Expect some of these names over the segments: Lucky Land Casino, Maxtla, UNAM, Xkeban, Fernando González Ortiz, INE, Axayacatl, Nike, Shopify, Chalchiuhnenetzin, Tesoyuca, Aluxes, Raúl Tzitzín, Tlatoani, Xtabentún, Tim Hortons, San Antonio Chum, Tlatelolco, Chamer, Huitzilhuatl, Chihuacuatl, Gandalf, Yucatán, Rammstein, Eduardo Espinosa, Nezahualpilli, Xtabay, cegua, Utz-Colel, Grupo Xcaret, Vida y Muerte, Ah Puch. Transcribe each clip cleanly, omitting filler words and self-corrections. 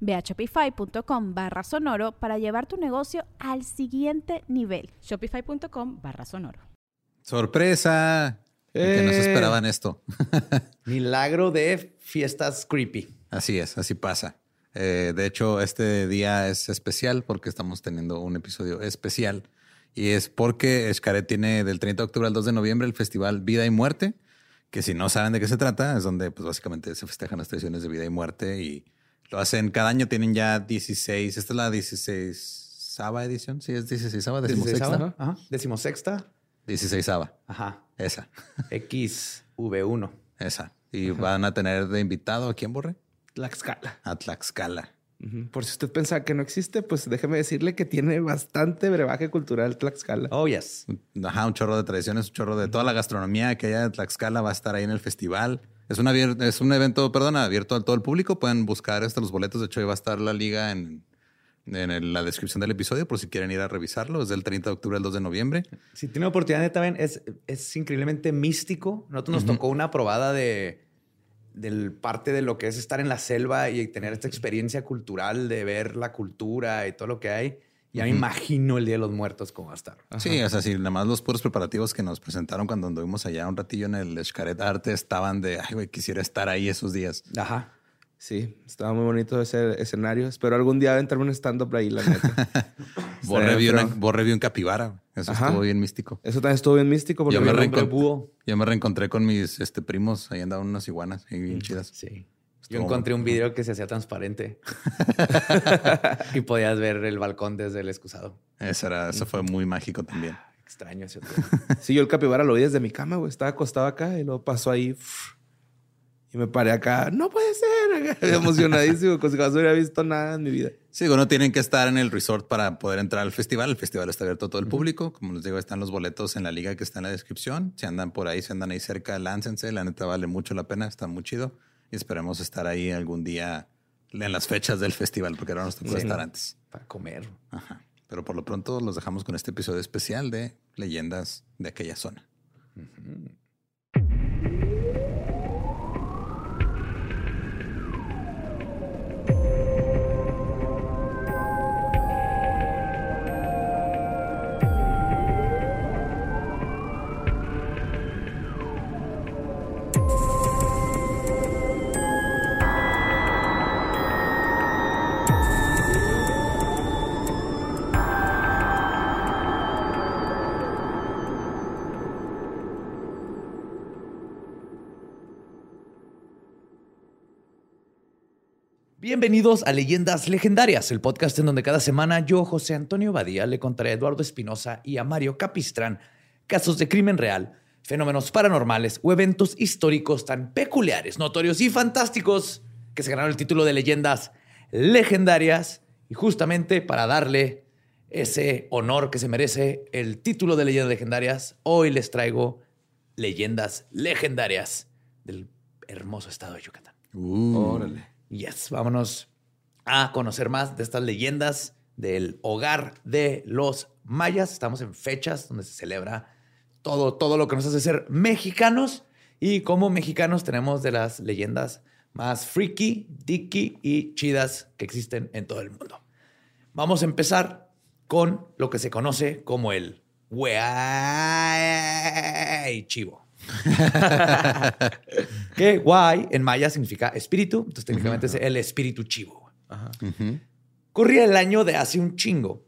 Ve a shopify.com/sonoro para llevar tu negocio al siguiente nivel. Shopify.com/sonoro. ¡Sorpresa! Que no se esperaban esto. Milagro de fiestas creepy. Así es, así pasa. De hecho, este día es especial porque estamos teniendo un episodio especial. Y es porque Xcaret tiene del 30 de octubre al 2 de noviembre el festival Vida y Muerte, que si no saben de qué se trata, es donde pues, básicamente se festejan las tradiciones de vida y muerte y lo hacen cada año, tienen ya 16. Esta es la 16ª edición. Sí, es 16ª, 16ª, ¿no? Ajá. 16ª. 16ª. Ajá. Esa. XV1. Esa. Y ajá, van a tener de invitado, ¿a quién, Borre? Tlaxcala. A Tlaxcala. Uh-huh. Por si usted pensaba que no existe, pues déjeme decirle que tiene bastante brebaje cultural Tlaxcala. Oh, yes. Ajá, un chorro de tradiciones, un chorro de toda la gastronomía que haya de Tlaxcala va a estar ahí en el festival. Es un evento, abierto a todo el público. Pueden buscar los boletos. De hecho, ahí va a estar la liga en la descripción del episodio por si quieren ir a revisarlo. Es del 30 de octubre al 2 de noviembre. Si tienen oportunidad, también es increíblemente místico. Nosotros nos tocó una probada del parte de lo que es estar en la selva y tener esta experiencia cultural de ver la cultura y todo lo que hay. Ya me imagino el Día de los Muertos cómo va a estar. Ajá. Sí, o sea, sí, nada más los puros preparativos que nos presentaron cuando anduvimos allá un ratillo en el Xcaret Arte estaban de, ay, güey, quisiera estar ahí esos días. Ajá. Sí, estaba muy bonito ese escenario. Espero algún día entrarme en un stand-up ahí, la neta. Borre vi un capibara. Eso ajá, estuvo bien místico. Eso también estuvo bien místico porque yo me reencontré con mis primos. Ahí andaban unas iguanas ahí bien chidas. Sí. Yo encontré un vidrio que se hacía transparente y podías ver el balcón desde el excusado. Eso fue muy mágico también. Extraño ese otro. Sí, yo el capibara lo vi desde mi cama, güey. Estaba acostado acá y luego pasó ahí y me paré acá. ¡No puede ser! Emocionadísimo, como si no hubiera visto nada en mi vida. Sí, bueno, tienen que estar en el resort para poder entrar al festival. El festival está abierto a todo el público. Como les digo, están los boletos en la liga que está en la descripción. Si andan ahí cerca, láncense. La neta vale mucho la pena. Está muy chido. Y esperemos estar ahí algún día en las fechas del festival, porque ahora nos tocó estar antes. Para comer. Ajá. Pero por lo pronto los dejamos con este episodio especial de Leyendas de aquella zona. Uh-huh. Bienvenidos a Leyendas Legendarias, el podcast en donde cada semana yo, José Antonio Badía, le contaré a Eduardo Espinosa y a Mario Capistrán casos de crimen real, fenómenos paranormales o eventos históricos tan peculiares, notorios y fantásticos que se ganaron el título de Leyendas Legendarias. Y justamente para darle ese honor que se merece el título de Leyendas Legendarias, hoy les traigo Leyendas Legendarias del hermoso estado de Yucatán. Órale. Yes, vámonos a conocer más de estas leyendas del hogar de los mayas. Estamos en fechas donde se celebra todo lo que nos hace ser mexicanos. Y como mexicanos tenemos de las leyendas más freaky, dicky y chidas que existen en todo el mundo. Vamos a empezar con lo que se conoce como el Uay Chivo. Que guay en maya significa espíritu. Entonces técnicamente es el espíritu chivo. Ajá. Uh-huh. Corría el año de hace un chingo.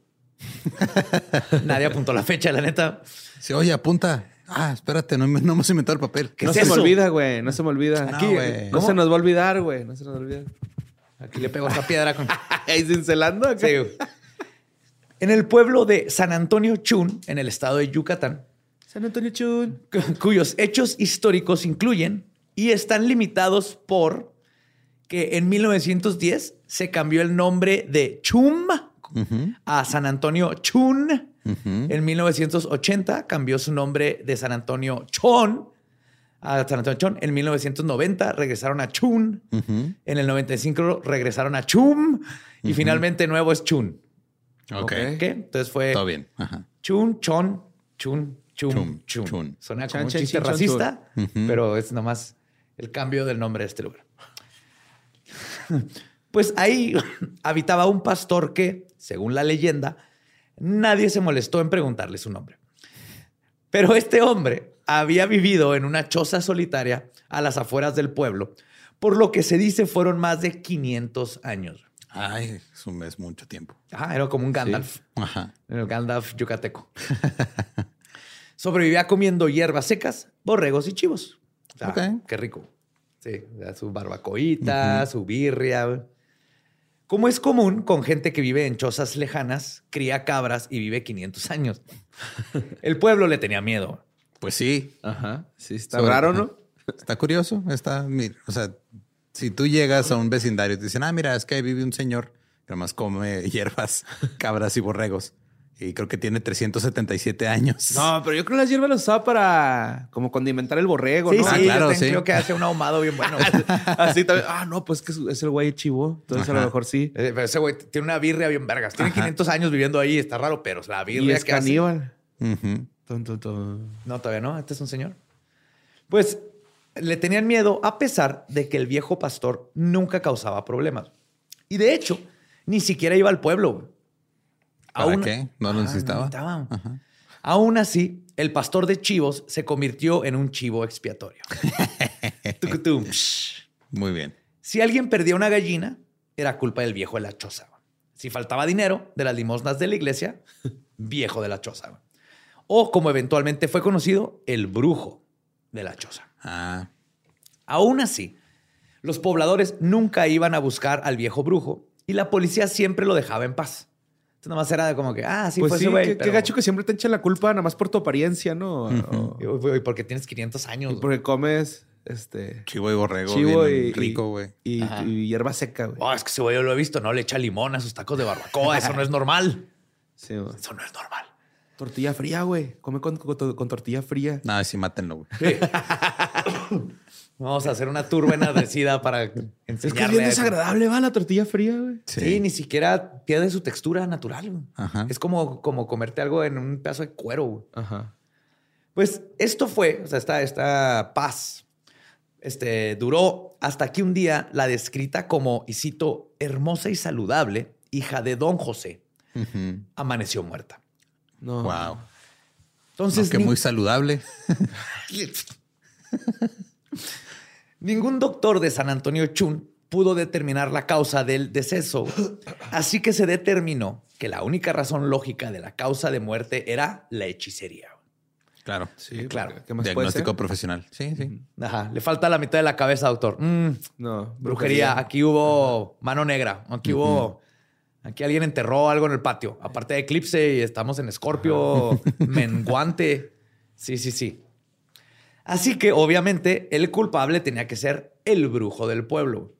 Nadie apuntó la fecha, la neta. Sí, oye, apunta. Ah, espérate, no me se me el papel. No se me olvida, güey. No se me olvida. Aquí, güey. No se nos va a olvidar, güey. No se nos va a olvidar. Aquí le pego esta piedra con... ¿Ahí cincelando? Acá. Sí, güey. En el pueblo de San Antonio Chum, en el estado de Yucatán. San Antonio Chum. Cuyos hechos históricos incluyen y están limitados por que en 1910 se cambió el nombre de Chum a San Antonio Chum. En 1980 cambió su nombre de San Antonio Chon a San Antonio Chon. En 1990 regresaron a Chun. En el 95 regresaron a Chum. Y finalmente nuevo es Chun. Ok. Entonces fue... Todo bien. Ajá. Chun, Chon, Chun, Chum, Chum. Chun. Suena como un chiste racista, pero es nomás el cambio del nombre de este lugar. Pues ahí habitaba un pastor que, según la leyenda, nadie se molestó en preguntarle su nombre. Pero este hombre había vivido en una choza solitaria a las afueras del pueblo, por lo que se dice fueron más de 500 años. Ay, eso es mucho tiempo. Ah, era como un Gandalf. Sí. Ajá. Era un Gandalf yucateco. Sobrevivía comiendo hierbas secas, borregos y chivos. O sea, qué rico. Sí, o sea, su barbacoita, su birria. Como es común con gente que vive en chozas lejanas, cría cabras y vive 500 años. El pueblo le tenía miedo. Pues sí. Ajá. Sí, está raro, ¿no? Está curioso. Está, mira, o sea, si tú llegas a un vecindario y te dicen, ah, mira, es que ahí vive un señor que nomás come hierbas, cabras y borregos. Y creo que tiene 377 años. No, pero yo creo que las hierbas las usaba para como condimentar el borrego, ¿no? Sí, claro, sí. Creo que hace un ahumado bien bueno. Así también. Ah, no, pues que es el Uay Chivo. Entonces a lo mejor sí. Pero ese güey tiene una birria bien vergas. Tiene 500 años viviendo ahí. Está raro, pero la birria es que caníbal. No, todavía no. Este es un señor. Pues le tenían miedo a pesar de que el viejo pastor nunca causaba problemas. Y de hecho, ni siquiera iba al pueblo. ¿Para qué? ¿No lo necesitaba? Aún así, el pastor de chivos se convirtió en un chivo expiatorio. Muy bien. Si alguien perdía una gallina, era culpa del viejo de la choza. Si faltaba dinero de las limosnas de la iglesia, viejo de la choza. O, como eventualmente fue conocido, el brujo de la choza. Ah. Aún así, los pobladores nunca iban a buscar al viejo brujo y la policía siempre lo dejaba en paz. Nada más era como que, ah, sí, pues sí, güey. Qué gacho que siempre te echa la culpa nada más por tu apariencia, ¿no? Y porque tienes 500 años. Y porque comes chivo y borrego. Chivo y rico, güey. Y hierba seca, güey. Oh, es que ese güey yo lo he visto, ¿no? Le echa limón a sus tacos de barbacoa. Eso no es normal. Sí, güey. Eso no es normal. Tortilla fría, güey. Come con tortilla fría. No, sí, mátenlo, güey. Sí. Vamos a hacer una turba enardecida para enseñarle. Es que es bien desagradable, va, la tortilla fría, güey. Sí, ni siquiera pierde su textura natural, güey. Ajá. Es como comerte algo en un pedazo de cuero, güey. Ajá. Pues esto fue, o sea, esta paz duró hasta que un día la descrita como, y cito, hermosa y saludable, hija de don José, amaneció muerta. No. Wow. Entonces. No, que muy saludable. Ningún doctor de San Antonio Chum pudo determinar la causa del deceso, así que se determinó que la única razón lógica de la causa de muerte era la hechicería. Claro, sí, claro. ¿Qué más diagnóstico profesional? Sí, sí. Ajá. Le falta la mitad de la cabeza, doctor. No, brujería. Aquí hubo mano negra. Aquí hubo. Aquí alguien enterró algo en el patio. Aparte de eclipse y estamos en Escorpio menguante. Sí, sí, sí. Así que, obviamente, el culpable tenía que ser el brujo del pueblo.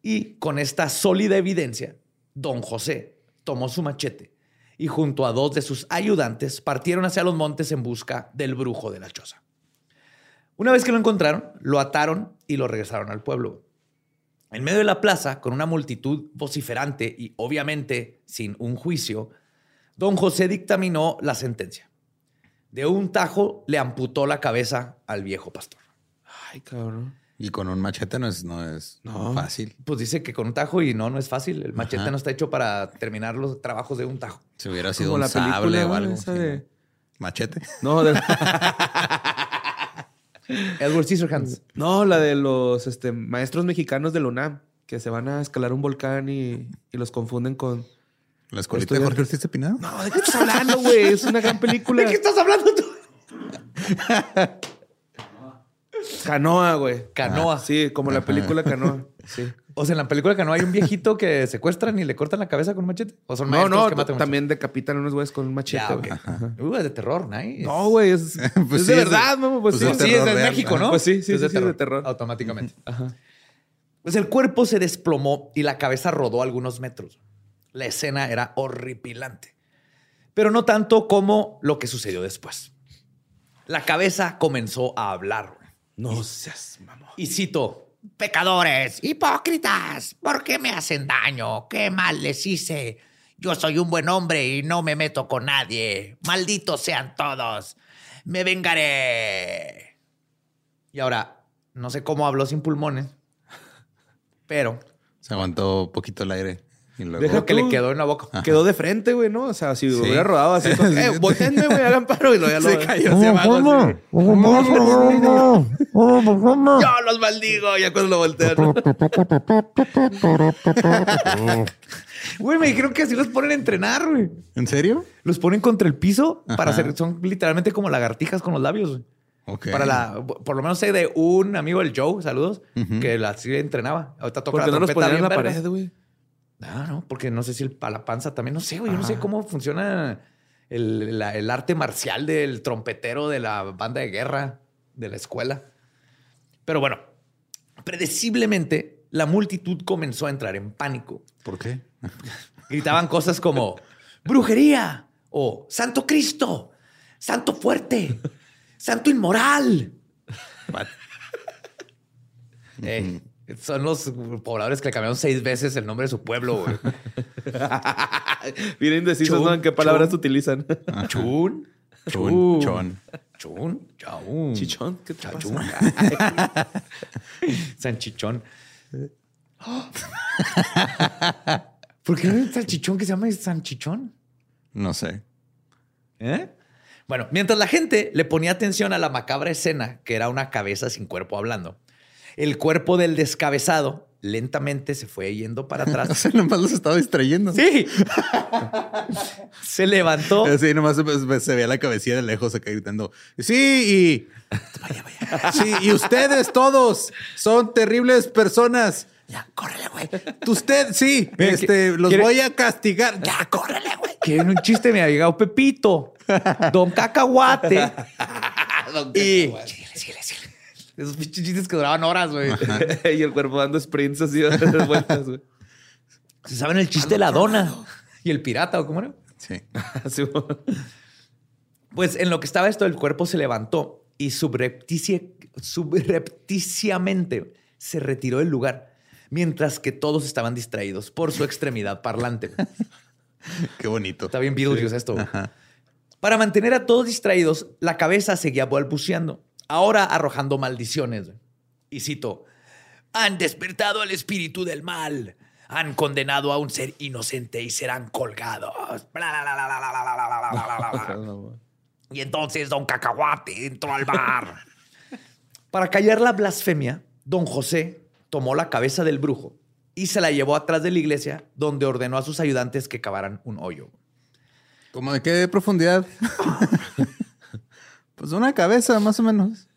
Y con esta sólida evidencia, don José tomó su machete y junto a dos de sus ayudantes partieron hacia los montes en busca del brujo de la choza. Una vez que lo encontraron, lo ataron y lo regresaron al pueblo. En medio de la plaza, con una multitud vociferante y, obviamente, sin un juicio, don José dictaminó la sentencia. De un tajo le amputó la cabeza al viejo pastor. Ay, cabrón. Y con un machete no es fácil. Pues dice que con un tajo y no es fácil. El machete no está hecho para terminar los trabajos de un tajo. Si hubiera sido como un sable o algo. De... ¿Machete? No, de... Edward Scissorhands. No, la de los maestros mexicanos de la UNAM que se van a escalar un volcán y los confunden con... ¿La escuelita de Jorge Ortiz de Pinado? No, ¿de qué estás hablando, güey? Es una gran película. ¿De qué estás hablando tú? Canoa, güey. Canoa. Ah, sí, como la película Canoa. Sí. O sea, en la película Canoa hay un viejito que secuestran y le cortan la cabeza con un machete. ¿O son maestros que matan? No, también decapitan a unos güeyes con un machete. Ya, okay. Es de terror, nice. No, güey. Es de verdad, ¿no? Pues sí, es de México, ¿no? Pues sí, sí, es de terror. Automáticamente. Ajá. Pues el cuerpo se desplomó y la cabeza rodó algunos metros. La escena era horripilante, pero no tanto como lo que sucedió después. La cabeza comenzó a hablar. No seas mamón. Y cito: pecadores, hipócritas, ¿por qué me hacen daño? ¿Qué mal les hice? Yo soy un buen hombre y no me meto con nadie. Malditos sean todos. Me vengaré. Y ahora, no sé cómo habló sin pulmones. Pero se aguantó poquito el aire. Y luego... Deja que le quedó en la boca. Ajá. Quedó de frente, güey, ¿no? O sea, si sí. hubiera rodado así... Volteenme, güey, hagan paro. Y luego ya se cayó hacia abajo. Yo los maldigo. Ya cuando lo voltean. Güey, me dijeron que así los ponen a entrenar, güey. ¿En serio? Los ponen contra el piso para hacer... Son literalmente como lagartijas con los labios, güey. Okay. Para la, por lo menos sé de un amigo, el Joe, saludos, que así entrenaba. Ahorita toca la trompeta. ¿Por qué no los ponían en la pared, güey? No, no, porque no sé si la panza también. No sé, güey. Yo no sé cómo funciona el arte marcial del trompetero de la banda de guerra de la escuela. Pero bueno, predeciblemente la multitud comenzó a entrar en pánico. ¿Por qué? Gritaban cosas como brujería o santo Cristo, santo fuerte. ¡Santo inmoral! Son los pobladores que le cambiaron 6 veces el nombre de su pueblo, güey. Bien indecisos, ¿no? ¿En qué palabras utilizan? Chun. Chun. Chon. Chun. Chaun. Chichón. ¿Qué te pasa? Sanchichón. ¿Por qué no hay un salchichón que se llama Sanchichón? No sé. ¿Eh? Bueno, mientras la gente le ponía atención a la macabra escena, que era una cabeza sin cuerpo hablando, el cuerpo del descabezado lentamente se fue yendo para atrás. O sea, nomás los estaba distrayendo. Sí. Se levantó. Sí, nomás se veía la cabecilla de lejos acá gritando. Sí, y... Vaya, vaya. Sí, y ustedes todos son terribles personas. Ya, córrele, güey. Usted, sí. Mira, los voy a castigar. Ya, córrele, güey. Quieren un chiste, me ha llegado Pepito. Don Cacahuate. Don Cacahuate. Y... Síguele. Esos pinches chistes que duraban horas, güey. Y el cuerpo dando sprints así, dando vueltas, güey. ¿Se saben el chiste de la dona? Y el pirata, ¿o cómo era? Sí. Pues en lo que estaba esto, el cuerpo se levantó y subrepticiamente se retiró del lugar, mientras que todos estaban distraídos por su extremidad parlante. Qué bonito. Está bien Beetlejuice esto. Ajá. Para mantener a todos distraídos, la cabeza seguía balbuceando, ahora arrojando maldiciones. Y cito: han despertado al espíritu del mal, han condenado a un ser inocente y serán colgados. Y entonces Don Cacahuate entró al bar. Para callar la blasfemia, Don José tomó la cabeza del brujo y se la llevó atrás de la iglesia, donde ordenó a sus ayudantes que cavaran un hoyo. ¿Cómo de qué profundidad? Pues una cabeza, más o menos.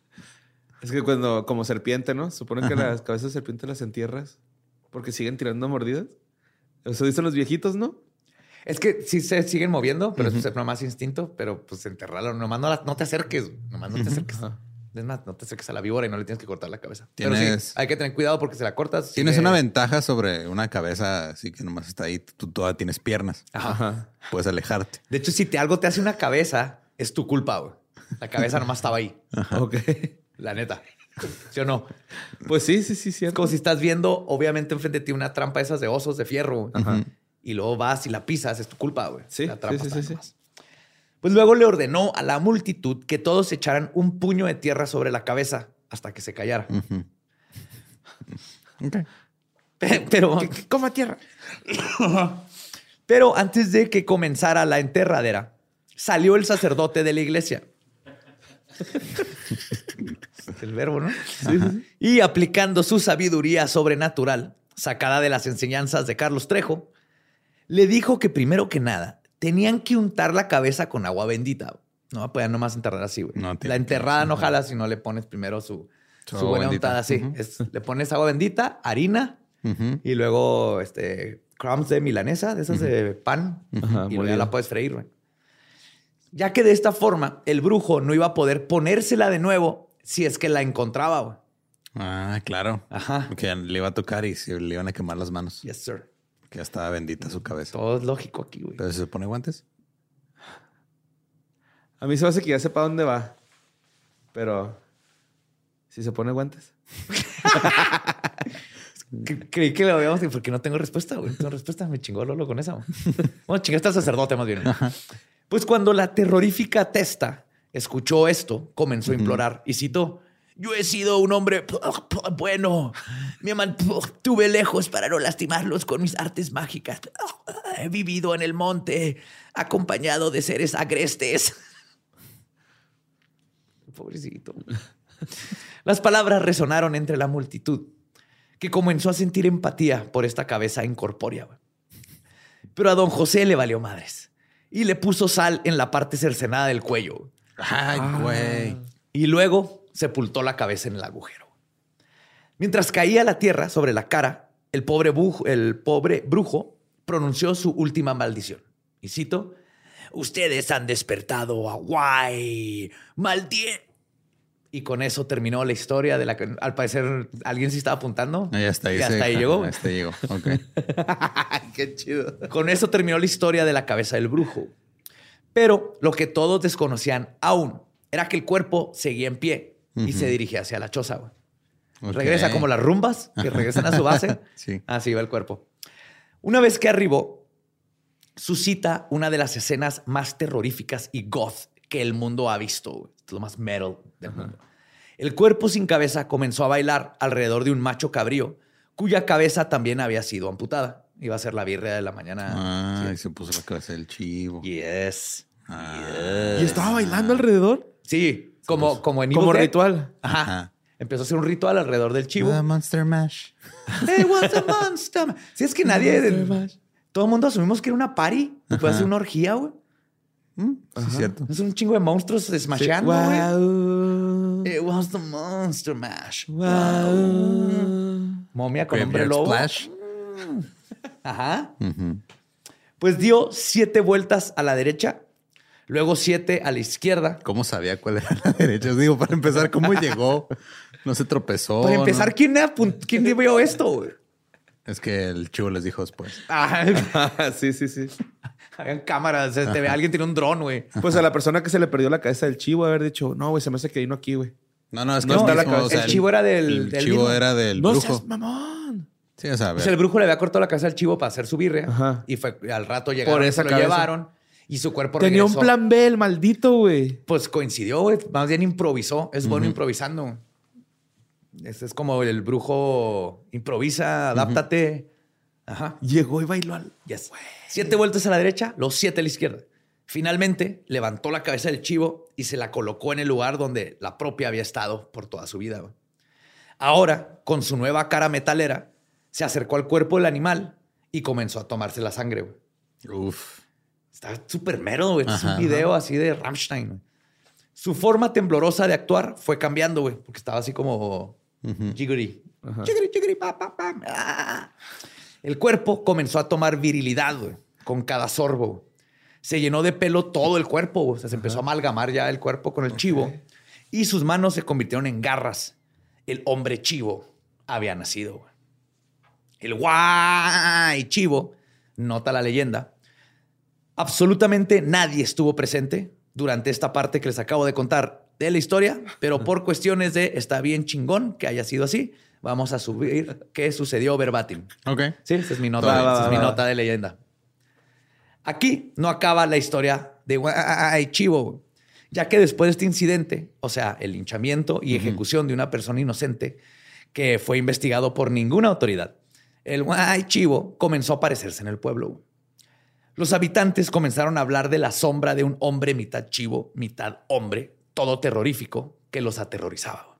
Es que cuando, como serpiente, ¿no? Suponen que las cabezas de serpiente las entierras porque siguen tirando mordidas. Eso dicen los viejitos, ¿no? Es que sí se siguen moviendo, pero eso es nomás instinto. Pero pues enterrarla, nomás no te acerques. Nomás no te acerques. Es más, no te acerques a la víbora y no le tienes que cortar la cabeza. Pero sí, hay que tener cuidado porque se la cortas. Tienes una ventaja sobre una cabeza, así que nomás está ahí. Tú todavía tienes piernas. Ajá. Puedes alejarte. De hecho, si algo te hace una cabeza, es tu culpa, güey. La cabeza nomás estaba ahí. Ajá. Ok. La neta. ¿Sí o no? Pues sí. Cierto. Es como si estás viendo, obviamente, enfrente de ti una trampa esas de osos de fierro. Ajá. Y luego vas y la pisas. Es tu culpa, güey. Sí, la trampa sí. Pues luego le ordenó a la multitud que todos echaran un puño de tierra sobre la cabeza hasta que se callara. Okay. Pero coma tierra. Pero antes de que comenzara la enterradera, salió el sacerdote de la iglesia. El verbo, ¿no? Sí. Y aplicando su sabiduría sobrenatural, sacada de las enseñanzas de Carlos Trejo, le dijo que primero que nada, tenían que untar la cabeza con agua bendita. No, pues ya nomás enterrar así, güey. No, la enterrada no jala si no le pones primero su buena untada así. Uh-huh. Le pones agua bendita, harina y luego crumbs de milanesa, de esas de pan. Ajá, y luego ya la puedes freír, güey. Ya que de esta forma el brujo no iba a poder ponérsela de nuevo si es que la encontraba, güey. Ah, claro. Ajá. Porque le iba a tocar y se le iban a quemar las manos. Yes, sir. Que ya estaba bendita su cabeza. Todo es lógico aquí, güey. ¿Pero se pone guantes? A mí se me hace que ya sepa dónde va. Pero... ¿sí se pone guantes? Creí que lo habíamos... Porque no tengo respuesta, güey. No tengo respuesta. Me chingó Lolo con esa, güey. Bueno, chingaste al sacerdote más bien. Ajá. Pues cuando la terrorífica testa escuchó esto, comenzó a implorar. Y citó... Yo he sido un hombre bueno. Me mantuve lejos para no lastimarlos con mis artes mágicas. He vivido en el monte, acompañado de seres agrestes. Pobrecito. Las palabras resonaron entre la multitud, que comenzó a sentir empatía por esta cabeza incorpórea. Pero a don José le valió madres y le puso sal en la parte cercenada del cuello. Ay, güey. Y luego... sepultó la cabeza en el agujero. Mientras caía la tierra sobre la cara, el pobre brujo pronunció su última maldición. Y cito, ustedes han despertado a Uay, maldito. Y con eso terminó la historia de la que, al parecer, alguien sí estaba apuntando. Ahí está, y hasta ahí llegó. Hasta ahí llegó. Okay. Qué chido. Con eso terminó la historia de la cabeza del brujo. Pero lo que todos desconocían aún era que el cuerpo seguía en pie. Y se dirige hacia la choza, güey. Okay. Regresa como las rumbas que regresan a su base. Sí. Así va el cuerpo. Una vez que arribó, suscita una de las escenas más terroríficas y goth que el mundo ha visto, güey. Es lo más metal del mundo. El cuerpo sin cabeza comenzó a bailar alrededor de un macho cabrío, cuya cabeza también había sido amputada. Iba a ser la birria de la mañana. Ah, sí. Y se puso la cabeza del chivo. Yes. Ah. Yes. ¿Y estaba bailando alrededor? Sí. Como ritual. Ajá. Empezó a hacer un ritual alrededor del chivo. The Monster Mash. It was a Monster Mash. Si es que nadie... Todo el mundo asumimos que era una party. Y puede hacer una orgía, güey. Sí, es cierto. Es un chingo de monstruos smashando, güey. Sí. Wow. It was the Monster Mash. Wow. Momia con hombre lobo. Splash. Ajá. Pues dio 7 vueltas a la derecha. Luego 7 a la izquierda. ¿Cómo sabía cuál era la derecha? Digo, para empezar, ¿cómo llegó? No se tropezó. Para empezar, ¿no? ¿Quién vio esto, güey? Es que el chivo les dijo después. Sí. Habían cámaras. Alguien tiene un dron, güey. Pues a la persona que se le perdió la cabeza del chivo, haber dicho, no, güey, se me hace que vino aquí, güey. No, es que no está la cabeza. O sea, el chivo era del chivo vino. Era del brujo. No seas mamón. Sí, o sea, pues el brujo le había cortado la cabeza al chivo para hacer su birria. Ajá. Y fue, al rato llegaron, lo llevaron. Y su cuerpo regresó. Tenía un plan B, el maldito, güey. Pues coincidió, güey. Más bien improvisó. Es bueno improvisando. Este es como el brujo improvisa, adáptate. Ajá. Llegó y bailó al... Yes. 7 vueltas a la derecha, los 7 a la izquierda. Finalmente, levantó la cabeza del chivo y se la colocó en el lugar donde la propia había estado por toda su vida, güey. Ahora, con su nueva cara metalera, se acercó al cuerpo del animal y comenzó a tomarse la sangre, güey. Uf. Está súper mero, güey. Es un video así de Rammstein, güey. Su forma temblorosa de actuar fue cambiando, güey. Porque estaba así como jiggery. Jiggery, pa, pa, pa. Ah. El cuerpo comenzó a tomar virilidad, güey. Con cada sorbo, güey. Se llenó de pelo todo el cuerpo, güey. O sea, se empezó a amalgamar ya el cuerpo con el chivo. Y sus manos se convirtieron en garras. El hombre chivo había nacido, güey. El Uay Chivo, nota la leyenda. Absolutamente nadie estuvo presente durante esta parte que les acabo de contar de la historia, pero por cuestiones de está bien chingón que haya sido así, vamos a subir qué sucedió verbatim. Ok. Sí, esa es mi nota, esa es mi nota de leyenda. Aquí no acaba la historia de Uay Chivo, ya que después de este incidente, o sea, el linchamiento y ejecución de una persona inocente que fue investigado por ninguna autoridad, el Uay Chivo comenzó a aparecerse en el pueblo. Los habitantes comenzaron a hablar de la sombra de un hombre mitad chivo, mitad hombre, todo terrorífico, que los aterrorizaba.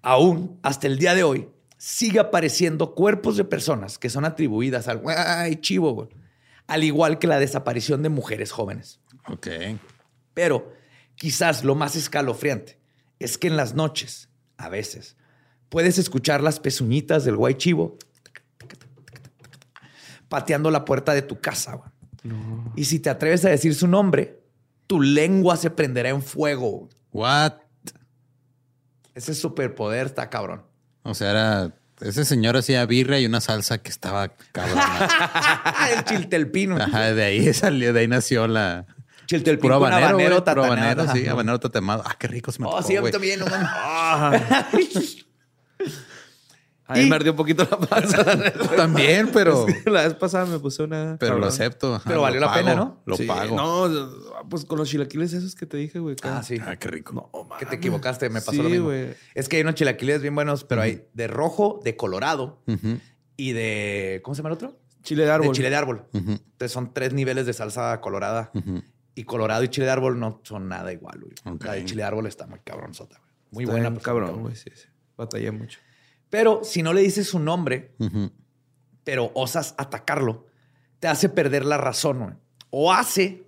Aún, hasta el día de hoy, sigue apareciendo cuerpos de personas que son atribuidas al Uay Chivo, al igual que la desaparición de mujeres jóvenes. Ok. Pero Quizás lo más escalofriante es que en las noches, a veces, puedes escuchar las pezuñitas del Uay Chivo pateando la puerta de tu casa. No. Y si te atreves a decir su nombre, tu lengua se prenderá en fuego. What? Ese superpoder está cabrón. O sea, era... Ese señor hacía birria y una salsa que estaba cabrón. El chiltelpino. Ajá, de ahí salió, de ahí nació la... Chiltelpino, un habanero tatemado. Habanero, sí, habanero tatemado. Ah, qué rico se me tocó, sí, a mí también. A mí me ardió un poquito la panza. También, pero... La vez pasada me puse una... Pero cabrón. Lo acepto. Ajá, pero valió la pena, ¿no? Lo pago. No, pues con los chilaquiles esos que te dije, güey. Ah, sí. Ah, qué rico. No, man. Que te equivocaste, me pasó lo mismo. Güey. Es que hay unos chilaquiles bien buenos, pero hay de rojo, de colorado y de... ¿Cómo se llama el otro? Chile de árbol. De chile de árbol. Entonces son 3 niveles de salsa colorada. Y colorado y chile de árbol no son nada igual, güey. Okay. La de chile de árbol está muy cabronzota, güey. Muy está buena. Muy cabrón, güey. Sí, sí. Batallé mucho. Pero si no le dices su nombre, pero osas atacarlo, te hace perder la razón, güey. O hace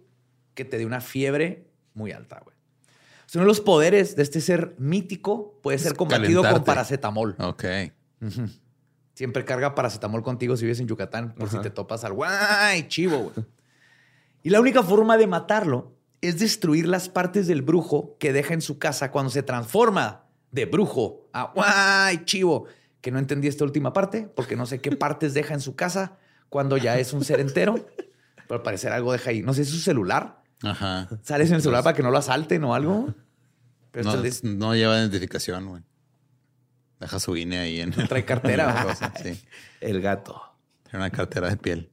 que te dé una fiebre muy alta, güey. O sea, uno de los poderes de este ser mítico puede ser combatido con paracetamol. Ok. Siempre carga paracetamol contigo si vives en Yucatán, por si te topas al Uay Chivo, güey. Y la única forma de matarlo es destruir las partes del brujo que deja en su casa cuando se transforma de brujo a Uay Chivo, que no entendí esta última parte porque no sé qué partes deja en su casa cuando ya es un ser entero, pero al parecer algo deja ahí. No sé, ¿es su celular? Ajá. ¿Sales en el celular para que no lo asalten o algo? Pero no, no lleva identificación, güey. Deja su INE ahí en... Trae cartera. Cosa, sí. El gato. Tiene una cartera de piel.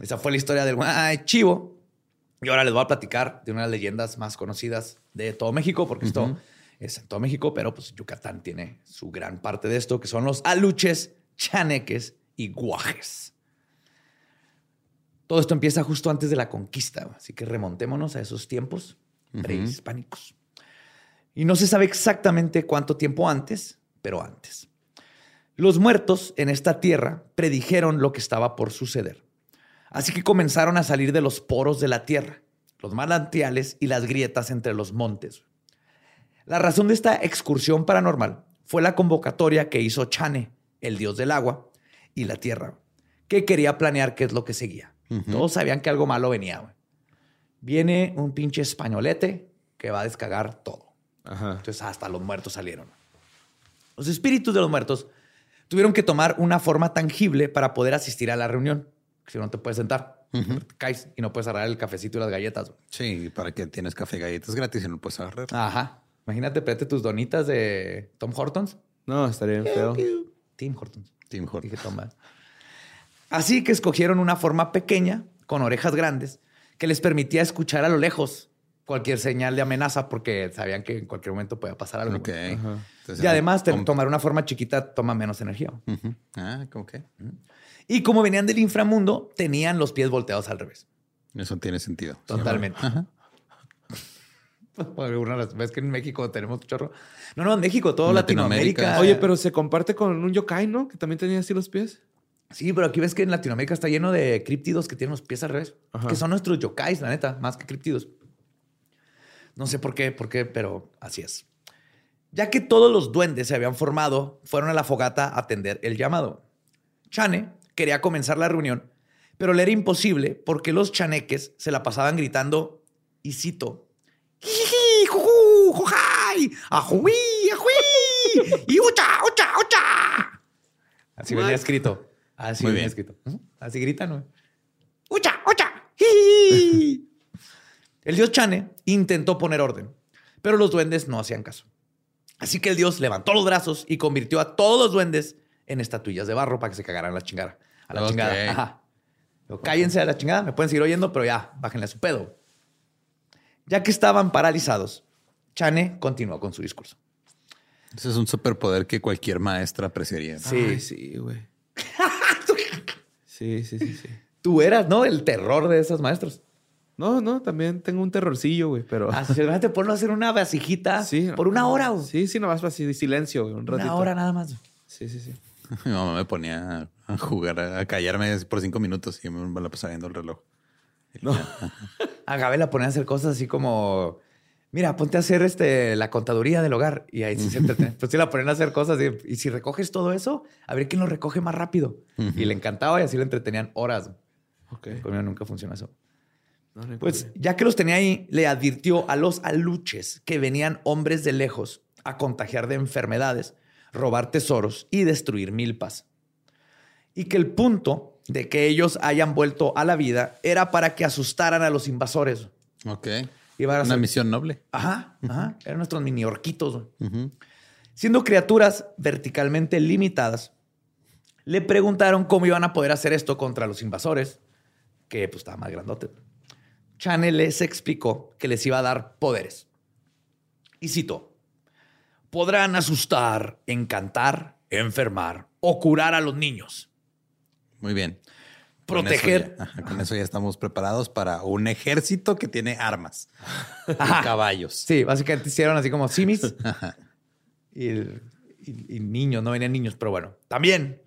Esa fue la historia del Uay Chivo. Y ahora les voy a platicar de una de las leyendas más conocidas de todo México, porque esto es en todo México, pero pues Yucatán tiene su gran parte de esto, que son los aluches, chaneques y guajes. Todo esto empieza justo antes de la conquista, así que remontémonos a esos tiempos prehispánicos. Y no se sabe exactamente cuánto tiempo antes, pero antes. Los muertos en esta tierra predijeron lo que estaba por suceder. Así que comenzaron a salir de los poros de la tierra, los manantiales y las grietas entre los montes. La razón de esta excursión paranormal fue la convocatoria que hizo Chane, el dios del agua y la tierra, que quería planear qué es lo que seguía. Todos sabían que algo malo venía. Viene un pinche españolete que va a descagar todo. Entonces hasta los muertos salieron. Los espíritus de los muertos tuvieron que tomar una forma tangible para poder asistir a la reunión. Si no te puedes sentar, te caes y no puedes agarrar el cafecito y las galletas. Wey. Sí, para que tienes café y galletas gratis y no puedes agarrar. Ajá. Imagínate, pégate tus donitas de Tom Hortons. No, estaría bien feo. Tim Hortons. Tim Hortons. Dije, toma. Así que escogieron una forma pequeña, con orejas grandes, que les permitía escuchar a lo lejos cualquier señal de amenaza porque sabían que en cualquier momento podía pasar algo. Okay. Entonces, y además, tomar una forma chiquita toma menos energía. Ah, ¿cómo qué? Y como venían del inframundo, tenían los pies volteados al revés. Eso tiene sentido. Totalmente. ¿Ves que en México tenemos chorro? No, no, en México, todo Latinoamérica. Oye, pero se comparte con un yokai, ¿no? Que también tenía así los pies. Sí, pero aquí ves que en Latinoamérica está lleno de críptidos que tienen los pies al revés. Que son nuestros yokais, la neta, más que críptidos. No sé por qué, pero así es. Ya que todos los duendes se habían formado, fueron a la fogata a atender el llamado. Chane quería comenzar la reunión, pero le era imposible porque los chaneques se la pasaban gritando, y cito, ¡Jiji! ¡Jujú! ¡Jujay! ¡Ajuí! ¡Ajuí! ¡Y ucha! ¡Ucha! ¡Ucha! Así venía escrito. Así venía escrito. Así gritan, ¿no? ¡Ucha! ¡Ucha! ¡Jiji! El dios Chane intentó poner orden, pero los duendes no hacían caso. Así que el dios levantó los brazos y convirtió a todos los duendes en estatuillas de barro para que se cagaran a la chingada. Ajá. Cállense a la chingada, me pueden seguir oyendo, pero ya, bájenle a su pedo. Ya que estaban paralizados, Chane continuó con su discurso. Ese es un superpoder que cualquier maestra apreciaría. Sí, sí, güey. Sí. Tú eras, ¿no? El terror de esos maestros. No, también tengo un terrorcillo, güey, pero... Te ponlo a hacer una vasijita por una hora, güey. Sí, nomás así, silencio, güey, un ratito. Una hora nada más. Sí. Mi mamá me ponía a jugar, a callarme por 5 minutos y me la pasaba viendo el reloj. No. A Gabe la ponían a hacer cosas así como... Mira, ponte a hacer la contaduría del hogar. Y ahí sí se entretenía. Pues sí la ponían a hacer cosas. Y si recoges todo eso, a ver quién lo recoge más rápido. Y le encantaba y así lo entretenían horas. Okay. Conmigo nunca funcionó eso. No, no, pues ya que los tenía ahí, le advirtió a los aluches que venían hombres de lejos a contagiar de enfermedades, robar tesoros y destruir milpas. Y que el punto de que ellos hayan vuelto a la vida era para que asustaran a los invasores. Ok. Una misión noble. Ajá, ajá. Eran nuestros mini orquitos. Siendo criaturas verticalmente limitadas, le preguntaron cómo iban a poder hacer esto contra los invasores, que pues estaba más grandote. Chane les explicó que les iba a dar poderes. Y citó: podrán asustar, encantar, enfermar o curar a los niños. Muy bien. Proteger. Con eso ya estamos preparados para un ejército que tiene armas. Ajá. Y caballos. Sí, básicamente hicieron así como simis. Ajá. Y niños, no venían niños, pero bueno. También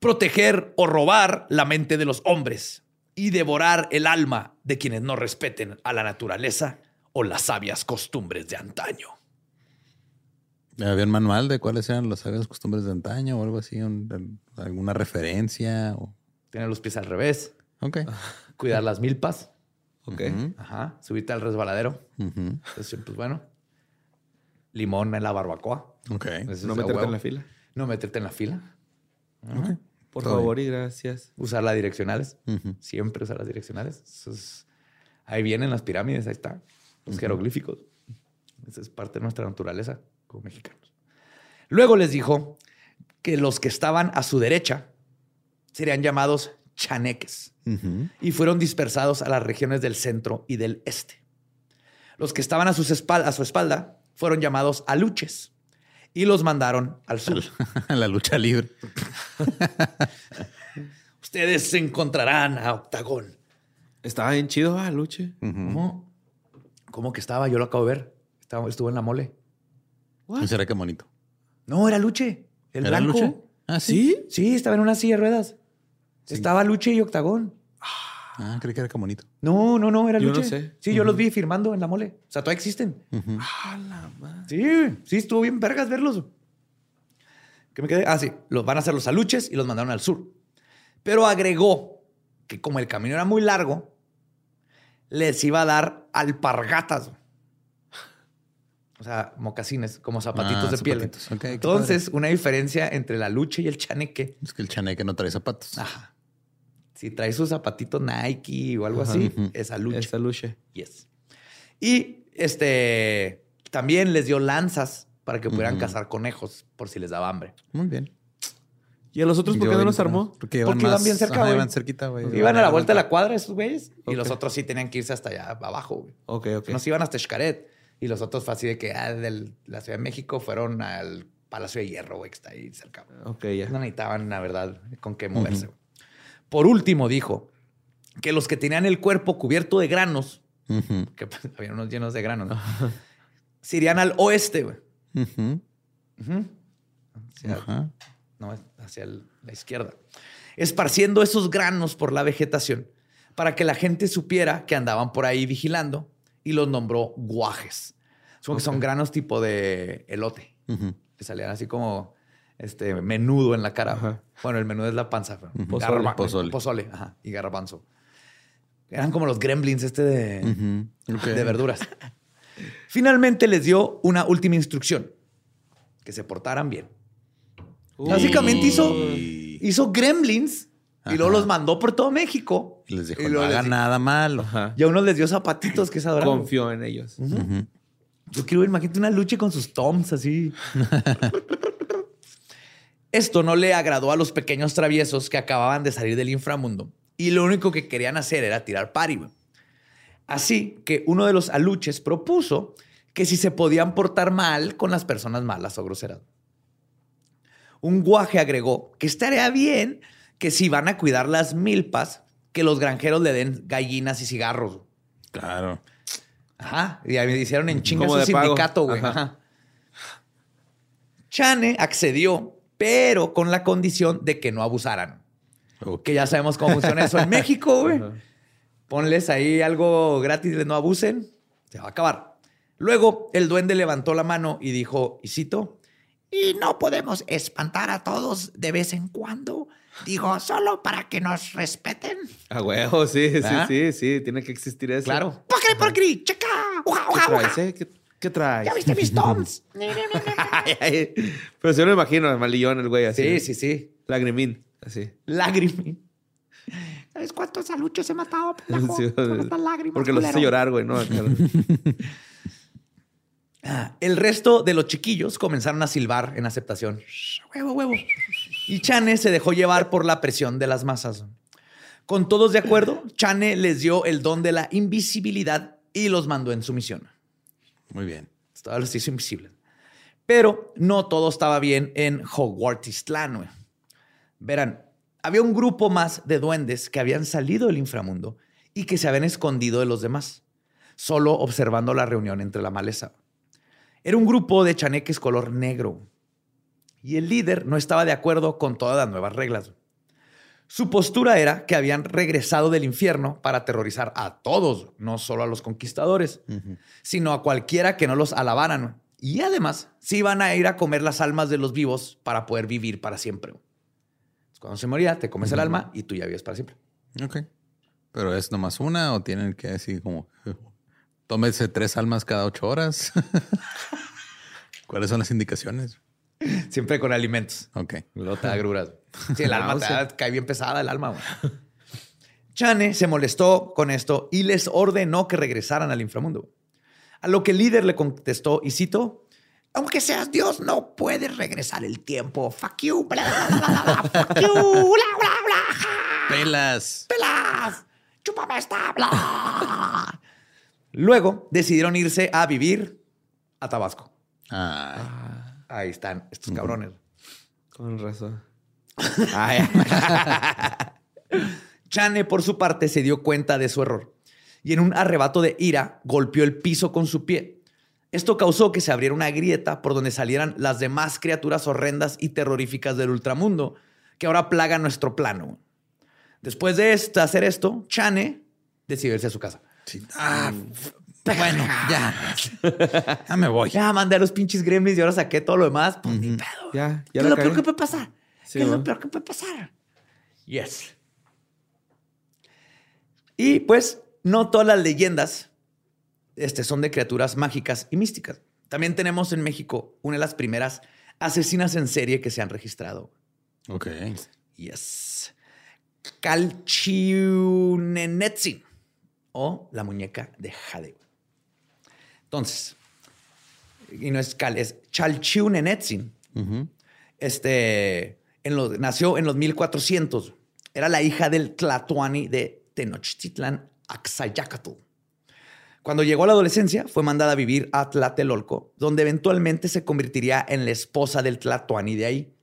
proteger o robar la mente de los hombres y devorar el alma de quienes no respeten a la naturaleza o las sabias costumbres de antaño. ¿Había un manual de cuáles eran las sabias costumbres de antaño o algo así? ¿Alguna referencia o...? Tener los pies al revés. Ok. Cuidar las milpas. Ok. Ajá. Subirte al resbaladero. Entonces, pues bueno. Limón en la barbacoa. Ok. Entonces, no meterte en la fila. No meterte en la fila. Ok. Por favor y gracias. Usar las direccionales. Siempre usar las direccionales. Ahí vienen las pirámides. Ahí está. Los jeroglíficos. Esa es parte de nuestra naturaleza como mexicanos. Luego les dijo que los que estaban a su derecha serían llamados chaneques y fueron dispersados a las regiones del centro y del este. Los que estaban a su espalda fueron llamados aluches y los mandaron al sur. A la lucha libre. Ustedes se encontrarán a Octagón. Estaba bien chido, aluche. ¿Cómo que estaba? Yo lo acabo de ver. Estuvo en la mole. ¿Y será que bonito? No, era aluche. ¿El ¿Era blanco? Aluche? ¿Ah, sí? Sí, estaba en una silla de ruedas. Sí. Estaba Luche y Octagón. Ah, creí que era Camonito. No, era Luche. Yo no sé. Sí, yo los vi firmando en la mole. O sea, todavía existen. Ah, la madre. Sí, estuvo bien vergas verlos. ¿Qué me quedé? Ah, sí. Los van a hacer los aluches y los mandaron al sur. Pero agregó que como el camino era muy largo, les iba a dar alpargatas. O sea, mocasines, como zapatitos de piel. Okay, entonces, una diferencia entre la lucha y el chaneque. Es que el chaneque no trae zapatos. Ajá. Si trae sus zapatitos Nike o algo así, es aluche. Es aluche. Yes. Y también les dio lanzas para que pudieran cazar conejos por si les daba hambre. Muy bien. ¿Y a los otros por qué no los armó? Porque iban bien cerca, güey. Iban cerquita, güey. Iban a la vuelta de la cuadra esos güeyes. Okay. Y los otros sí tenían que irse hasta allá abajo, güey. Ok. Nos iban hasta Xcaret. Y los otros fue así de que de la Ciudad de México fueron al Palacio de Hierro, güey, que está ahí cerca. Ok, ya. No necesitaban, la verdad, con qué moverse. Por último, dijo que los que tenían el cuerpo cubierto de granos, que pues, había unos llenos de granos, ¿no? Se irían al oeste, güey. Hacia la izquierda. Esparciendo esos granos por la vegetación para que la gente supiera que andaban por ahí vigilando. Y los nombró guajes. Supongo que son granos tipo de elote. Que salían así como menudo en la cara. Bueno, el menudo es la panza. Pozole. Ajá. Y garbanzo. Eran como los gremlins de, de verduras. Finalmente les dio una última instrucción. Que se portaran bien. Básicamente hizo gremlins. Y luego los mandó por todo México. Y les dijo, no hagan nada malo. Y a unos les dio zapatitos, que es adorable. Confió en ellos. Yo quiero ver, imagínate una lucha con sus toms así. Esto no le agradó a los pequeños traviesos que acababan de salir del inframundo. Y lo único que querían hacer era tirar pari. Así que uno de los aluches propuso que si se podían portar mal con las personas malas o groseras. Un guaje agregó que estaría bien... que si van a cuidar las milpas, que los granjeros le den gallinas y cigarros. Claro. Ajá. Y ahí me hicieron en chingas un sindicato, güey. Ajá. Chane accedió, pero con la condición de que no abusaran. Okay. Que ya sabemos cómo funciona eso en México, güey. Ponles ahí algo gratis, de no abusen, se va a acabar. Luego el duende levantó la mano y dijo, y cito, y no podemos espantar a todos de vez en cuando. Digo, solo para que nos respeten. A huevo, sí, ¿verdad? sí, tiene que existir eso. Claro. Pocri, pocri, checa. ¿Qué traes? ¿Ya viste mis toms? Pero yo lo imagino, el malillón, el güey, así. Sí. Lagrimín, así. Lagrimín. ¿Sabes cuántos aluchos he matado? Sí, porque los hice llorar, güey, ¿no? El resto de los chiquillos comenzaron a silbar en aceptación. Huevo. Y Chane se dejó llevar por la presión de las masas. Con todos de acuerdo, Chane les dio el don de la invisibilidad y los mandó en su misión. Muy bien. Estaba los hizo invisibles. Pero no todo estaba bien en Hogwartistlán, güey. Verán, había un grupo más de duendes que habían salido del inframundo y que se habían escondido de los demás, solo observando la reunión entre la maleza. Era un grupo de chaneques color negro y el líder no estaba de acuerdo con todas las nuevas reglas. Su postura era que habían regresado del infierno para aterrorizar a todos, no solo a los conquistadores, sino a cualquiera que no los alabaran. Y además se iban a ir a comer las almas de los vivos para poder vivir para siempre. Cuando se moría, te comes el alma y tú ya vives para siempre. Ok. ¿Pero es nomás una o tienen que decir como... tómese 3 almas cada 8 horas? ¿Cuáles son las indicaciones? Siempre con alimentos. Ok. Luego te da agruras. Sí, el alma te cae bien pesada, el alma. Bueno. Chane se molestó con esto y les ordenó que regresaran al inframundo. A lo que el líder le contestó, y cito... aunque seas Dios, no puedes regresar el tiempo. Fuck you, bla, bla, bla, bla. Fuck you, bla, bla, bla. Pelas. Chúpame esta, bla. Luego decidieron irse a vivir a Tabasco. Ahí están estos cabrones. Con razón. Chane, por su parte, se dio cuenta de su error. Y en un arrebato de ira, golpeó el piso con su pie. Esto causó que se abriera una grieta por donde salieran las demás criaturas horrendas y terroríficas del ultramundo que ahora plagan nuestro plano. Después de hacer esto, Chane decidió irse a su casa. Sí. Bueno, ya. Ya me voy. Ya mandé a los pinches gremlins y ahora saqué todo lo demás. Pues ni pedo. ¿Qué es lo peor que puede pasar? Sí, ¿qué es lo peor que puede pasar? Yes. Y pues no todas las leyendas son de criaturas mágicas y místicas. También tenemos en México una de las primeras asesinas en serie que se han registrado. Ok. Yes. Chalchiuhnenetzin, o la muñeca de Jade. Entonces, y no es Cal, es Chalchiuhnenetzin. Nació en los 1400. Era la hija del Tlatoani de Tenochtitlán, Axayacatl. Cuando llegó a la adolescencia, fue mandada a vivir a Tlatelolco, donde eventualmente se convertiría en la esposa del Tlatoani de ahí.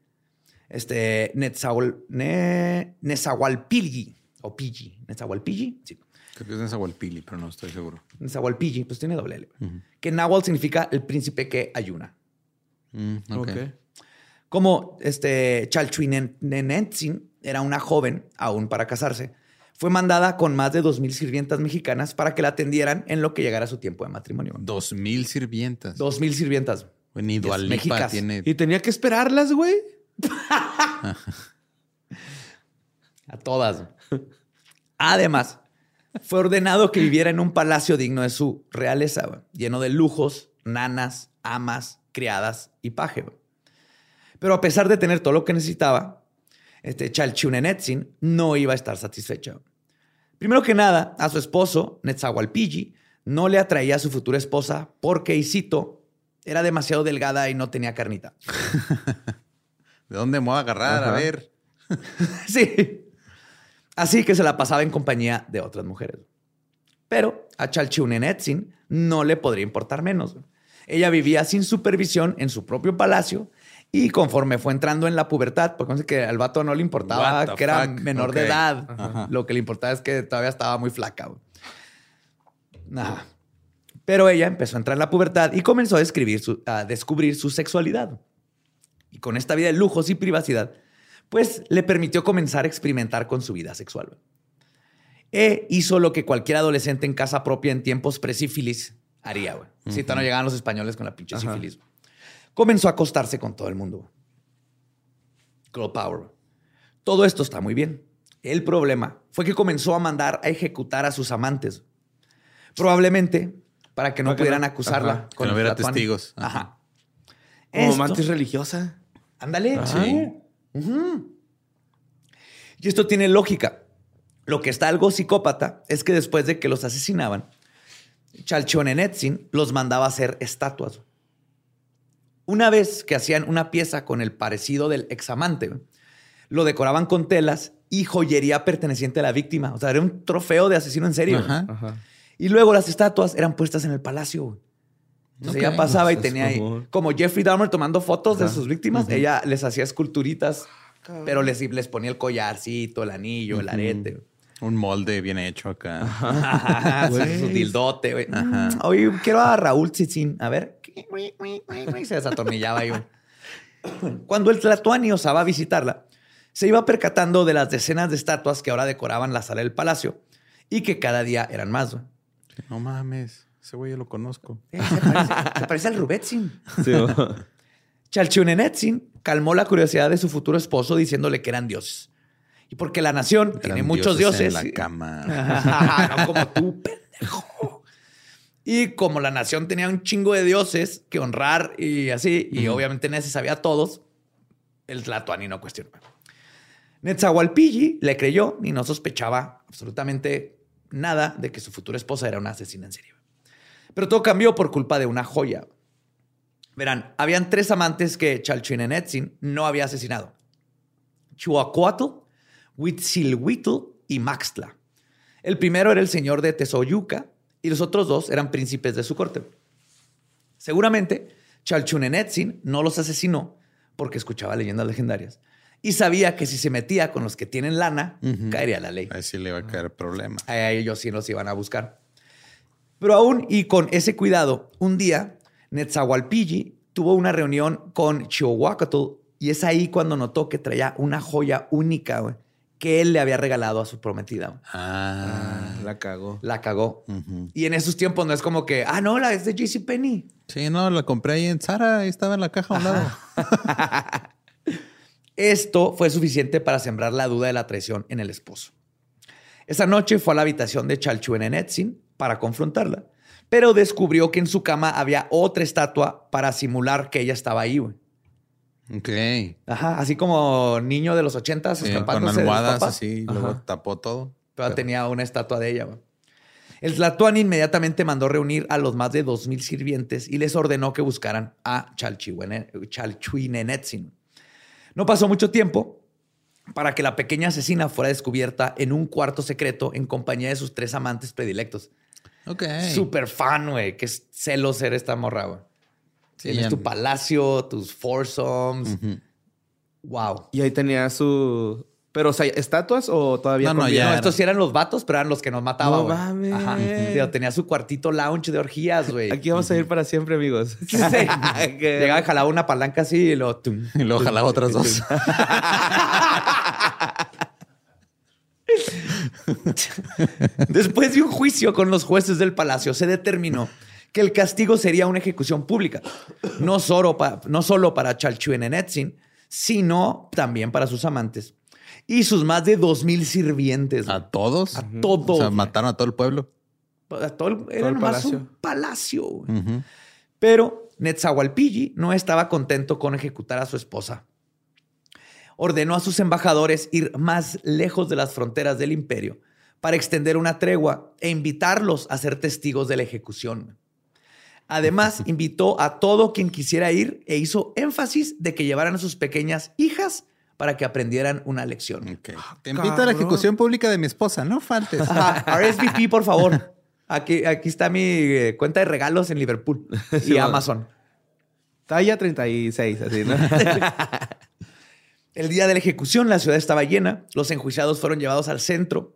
Nezahualpilli, o Pilli. ¿Nezahualpilli? Sí. Creo que es Nezahualpilli, pero no estoy seguro. Nezahualpilli, pues tiene doble L. Que en náhuatl significa el príncipe que ayuna. Okay. Como Chalchiuhnenetzin era una joven aún para casarse, fue mandada con más de 2,000 sirvientas mexicanas para que la atendieran en lo que llegara su tiempo de matrimonio. 2,000 sirvientas. 2,000 sirvientas. Bueno, y Dualipa tiene... y tenía que esperarlas, güey. A todas. Además, fue ordenado que viviera en un palacio digno de su realeza, lleno de lujos, nanas, amas, criadas y paje. Pero a pesar de tener todo lo que necesitaba, Chalchiuhnenetzin no iba a estar satisfecha. Primero que nada, a su esposo, Nezahualpilli, no le atraía a su futura esposa porque, y cito, era demasiado delgada y no tenía carnita. ¿De dónde me voy a agarrar? A ver. Sí. Así que se la pasaba en compañía de otras mujeres. Pero a Chalchiuhnenetzin no le podría importar menos. Ella vivía sin supervisión en su propio palacio y conforme fue entrando en la pubertad, porque no sé, que al vato no le importaba que era menor de edad. Lo que le importaba es que todavía estaba muy flaca. Pero ella empezó a entrar en la pubertad y comenzó a descubrir su sexualidad. Y con esta vida de lujos y privacidad, pues le permitió comenzar a experimentar con su vida sexual. Hizo lo que cualquier adolescente en casa propia en tiempos presífilis haría, güey. Uh-huh. Si no llegaban los españoles con la pinche sífilis. Comenzó a acostarse con todo el mundo, güey. Girl power, güey. Todo esto está muy bien. El problema fue que comenzó a mandar a ejecutar a sus amantes. Probablemente para que no pudieran acusarla. Ajá, con que no hubiera testigos. Ajá. Como mantis religiosa. Ándale. Sí. Uh-huh. Y esto tiene lógica. Lo que está algo psicópata es que después de que los asesinaban, Chalchiuhnenetzin los mandaba a hacer estatuas. Una vez que hacían una pieza con el parecido del examante, lo decoraban con telas y joyería perteneciente a la víctima. O sea, era un trofeo de asesino en serio. Ajá, ajá. Y luego las estatuas eran puestas en el palacio. Entonces ella pasaba y tenía ahí, como Jeffrey Dahmer tomando fotos de sus víctimas. Ajá. Ella les hacía esculturitas, pero les ponía el collarcito, el anillo, el arete. Un molde bien hecho acá. Ajá, su dildote, güey. Oye, quiero a Raúl Tzitzín. A ver. Se desatornillaba ahí. Cuando el tlatoani osaba visitarla, se iba percatando de las decenas de estatuas que ahora decoraban la sala del palacio y que cada día eran más. Wey. No mames, ese güey yo lo conozco. Se parece al Rubetzin. Sí, oh. Chalchiuhnenetzin calmó la curiosidad de su futuro esposo diciéndole que eran dioses. Y porque la nación tiene muchos dioses. En la cama. No como tú, pendejo. Y como la nación tenía un chingo de dioses que honrar y así, y obviamente nadie se sabía a todos, el tlatoani no cuestionó. Nezahualpilli le creyó y no sospechaba absolutamente nada de que su futura esposa era una asesina en serie. Pero todo cambió por culpa de una joya. Verán, habían 3 amantes que Chalchiuhnenetzin no había asesinado: Chihuacuatl, Huitzilhuatl y Maxtla. El primero era el señor de Tesoyuca y los otros 2 eran príncipes de su corte. Seguramente Chalchiuhnenetzin no los asesinó porque escuchaba leyendas legendarias. Y sabía que si se metía con los que tienen lana, caería la ley. Ahí sí le iba a caer problema. A ellos sí los iban a buscar. Pero aún y con ese cuidado, un día Nezahualpilli tuvo una reunión con Chihuacuatl y es ahí cuando notó que traía una joya única, wey, que él le había regalado a su prometida. Wey. La cagó. La cagó. Uh-huh. Y en esos tiempos no es como que, no, la es de JCPenney. Sí, no, la compré ahí en Zara, ahí estaba en la caja a un lado. Esto fue suficiente para sembrar la duda de la traición en el esposo. Esa noche fue a la habitación de Chalchiuhnenetzin para confrontarla, pero descubrió que en su cama había otra estatua para simular que ella estaba ahí, güey. Ok. Ajá, así como niño de los 80s, escapándose con almohadas, de los papás. Así, luego tapó todo. Pero tenía una estatua de ella, güey. El tlatoani inmediatamente mandó reunir a los más de 2,000 sirvientes y les ordenó que buscaran a Chalchiuhnenetzin. No pasó mucho tiempo para que la pequeña asesina fuera descubierta en un cuarto secreto en compañía de sus 3 amantes predilectos. Ok. Súper fan, güey. Qué celos ser esta morra, güey. Sí, tienes tu palacio, tus foursomes. Wow. Y ahí tenía su... Pero, o sea, ¿estatuas o todavía? No, ya. No, estos sí eran los vatos, pero eran los que nos mataban. No mames. Ajá. Tenía su cuartito lounge de orgías, güey. Aquí vamos a ir para siempre, amigos. Sí. Llegaba y jalaba una palanca así y luego... tum, y luego jalaba otras 2. Después de un juicio con los jueces del palacio, se determinó que el castigo sería una ejecución pública. No solo para Chalchiuhnenetzin, sino también para sus amantes. Y sus más de 2,000 sirvientes. ¿A todos? A todos. O sea, mataron a todo el pueblo. A todo el, era nomás un palacio. Pero Nezahualpilli no estaba contento con ejecutar a su esposa. Ordenó a sus embajadores ir más lejos de las fronteras del imperio para extender una tregua e invitarlos a ser testigos de la ejecución. Además, invitó a todo quien quisiera ir e hizo énfasis de que llevaran a sus pequeñas hijas para que aprendieran una lección. Okay. Te invito a la ejecución pública de mi esposa. No faltes. RSVP, por favor. Aquí está mi cuenta de regalos en Liverpool y Amazon. Talla 36, así, ¿no? El día de la ejecución, la ciudad estaba llena. Los enjuiciados fueron llevados al centro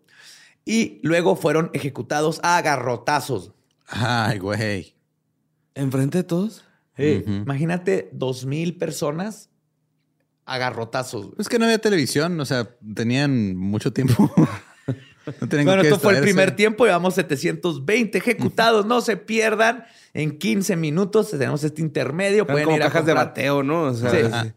y luego fueron ejecutados a garrotazos. Ay, güey. ¿Enfrente de todos? Sí. Imagínate 2,000 personas a garrotazos. Es que no había televisión, o sea, tenían mucho tiempo. No tienen bueno, que esto fue el primer tiempo. Llevamos 720 ejecutados. No se pierdan. En 15 minutos tenemos este intermedio. Pueden como ir a cajas comprar de bateo, ¿no? O sea, sí.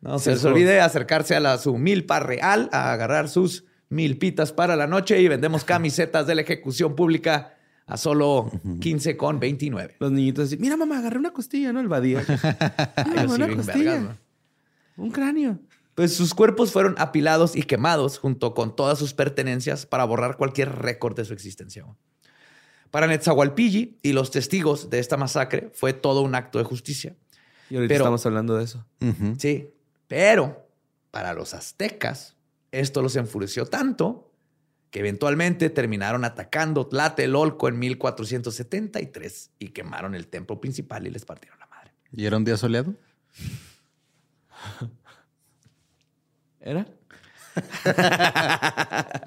No se les olvide acercarse a su milpa real, a agarrar sus milpitas para la noche. Y vendemos camisetas de la ejecución pública a solo 15,29. Los niñitos dicen, mira, mamá, agarré una costilla, ¿no? El Badía. Mira, mamá, una costilla. Vergas, ¿no? Un cráneo. Pues sus cuerpos fueron apilados y quemados junto con todas sus pertenencias para borrar cualquier récord de su existencia. Para Nezahualpilli y los testigos de esta masacre fue todo un acto de justicia. Y ahorita estamos hablando de eso. Sí, pero para los aztecas esto los enfureció tanto que eventualmente terminaron atacando Tlatelolco en 1473 y quemaron el templo principal y les partieron la madre. ¿Y era un día soleado? ¿Era?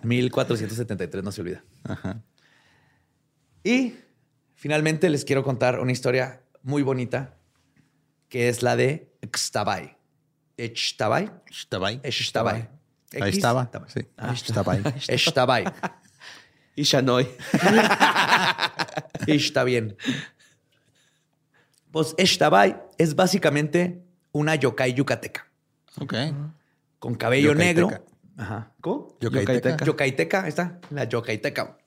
1473, no se olvida. Ajá. Y finalmente les quiero contar una historia muy bonita que es la de Xtabay. Xtabay. Ahí estaba. Sí. Xtabay. Y Xanoy. Y está bien. Pues Xtabay es básicamente una yokai yucateca. Ok. Con cabello yocaiteca. Negro. Ajá. ¿Cómo? Yocaiteca. Ahí está. La yocaiteca.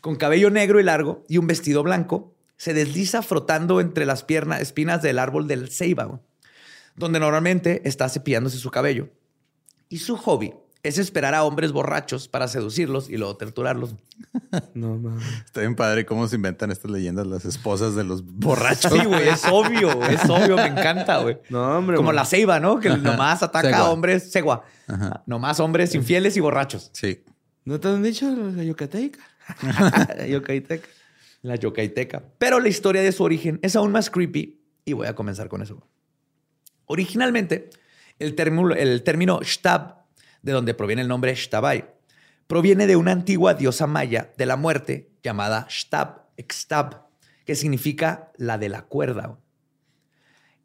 Con cabello negro y largo y un vestido blanco, se desliza frotando entre las espinas del árbol del ceiba, donde normalmente está cepillándose su cabello. Y su hobby es esperar a hombres borrachos para seducirlos y luego torturarlos. No mames. Está bien padre cómo se inventan estas leyendas las esposas de los borrachos. Sí, güey, es obvio, me encanta, güey. No, hombre. Como la ceiba, ¿no? Que nomás ataca a hombres, cegua. Nomás hombres infieles y borrachos. Sí. ¿No te han dicho la yucateca? La yocaiteca. Pero la historia de su origen es aún más creepy y voy a comenzar con eso. Originalmente, el término Xtab, de donde proviene el nombre Xtabay, proviene de una antigua diosa maya de la muerte llamada Xtab, que significa la de la cuerda.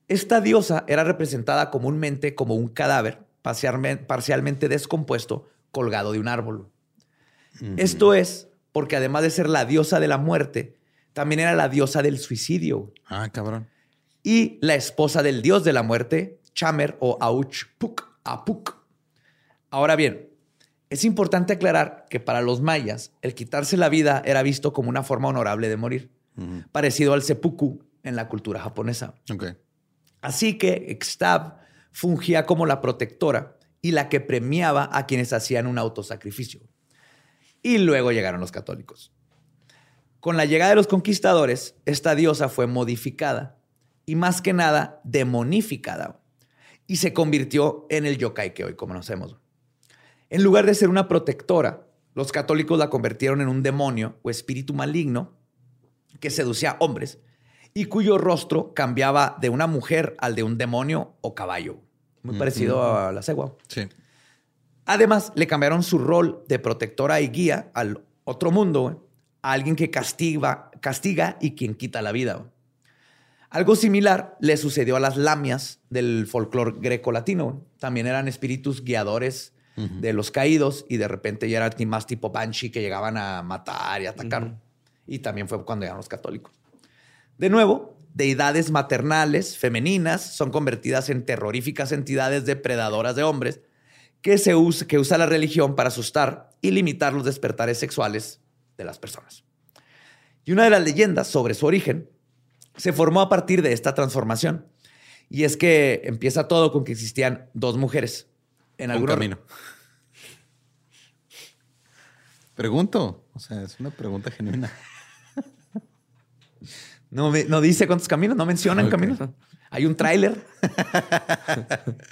Esta diosa era representada comúnmente como un cadáver parcialmente descompuesto colgado de un árbol. Esto es porque además de ser la diosa de la muerte, también era la diosa del suicidio. Ah, cabrón. Y la esposa del dios de la muerte, Chamer o Ah Puch. Ahora bien, es importante aclarar que para los mayas, el quitarse la vida era visto como una forma honorable de morir, parecido al seppuku en la cultura japonesa. Okay. Así que Xtab fungía como la protectora y la que premiaba a quienes hacían un autosacrificio. Y luego llegaron los católicos. Con la llegada de los conquistadores, esta diosa fue modificada y más que nada demonificada y se convirtió en el yokai que hoy conocemos. En lugar de ser una protectora, los católicos la convirtieron en un demonio o espíritu maligno que seducía a hombres y cuyo rostro cambiaba de una mujer al de un demonio o caballo. Muy parecido a la cegua. Sí. Además, le cambiaron su rol de protectora y guía al otro mundo, a alguien que castiga y quien quita la vida. Algo similar le sucedió a las lamias del folclore grecolatino. También eran espíritus guiadores de los caídos y de repente ya eran más tipo banshee que llegaban a matar y atacar. Y también fue cuando llegaron los católicos. De nuevo, deidades maternales femeninas son convertidas en terroríficas entidades depredadoras de hombres que usa la religión para asustar y limitar los despertares sexuales de las personas. Y una de las leyendas sobre su origen se formó a partir de esta transformación. Y es que empieza todo con que existían dos mujeres en algún camino. Pregunto. O sea, es una pregunta genuina. No dice cuántos caminos, no mencionan caminos. Hay un tráiler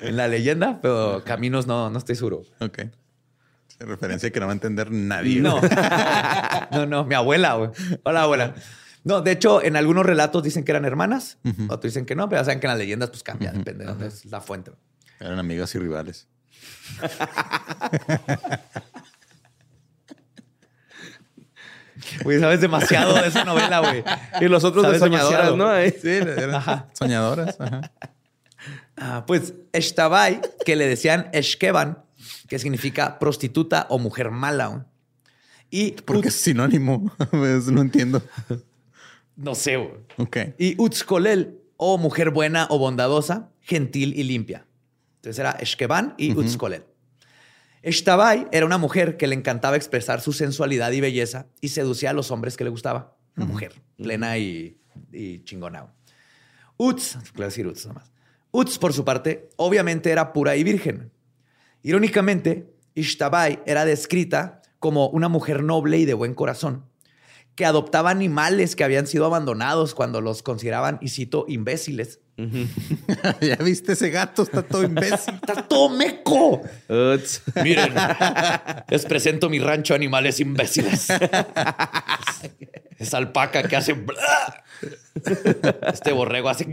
en la leyenda, pero caminos no estoy seguro. Ok. En referencia que no va a entender nadie. No, mi abuela. Hola, abuela. No, de hecho, en algunos relatos dicen que eran hermanas, otros dicen que no, pero saben que en las leyendas pues cambia, depende de dónde es la fuente. Eran amigas y rivales. Güey, sabes demasiado de esa novela, güey. Y los otros de soñadoras, ¿no? Sí, eran soñadoras. Ajá. Pues Xtabay, que le decían Xkeban, que significa prostituta o mujer mala. Y porque es sinónimo. No entiendo. No sé, güey. Ok. Y Utz-Colel, o mujer buena o bondadosa, gentil y limpia. Entonces era Xkeban y Utz-Colel. Xtabay era una mujer que le encantaba expresar su sensualidad y belleza y seducía a los hombres que le gustaba. Una mujer plena y chingona. Utz, claro, decir Utz nomás. Utz, por su parte, obviamente era pura y virgen. Irónicamente, Xtabay era descrita como una mujer noble y de buen corazón, que adoptaba animales que habían sido abandonados cuando los consideraban, y cito, imbéciles. Ya viste, ese gato está todo imbécil. ¡Está todo meco! Uts. Miren, les presento mi rancho de animales imbéciles. Esa alpaca que hace... Este borrego hace...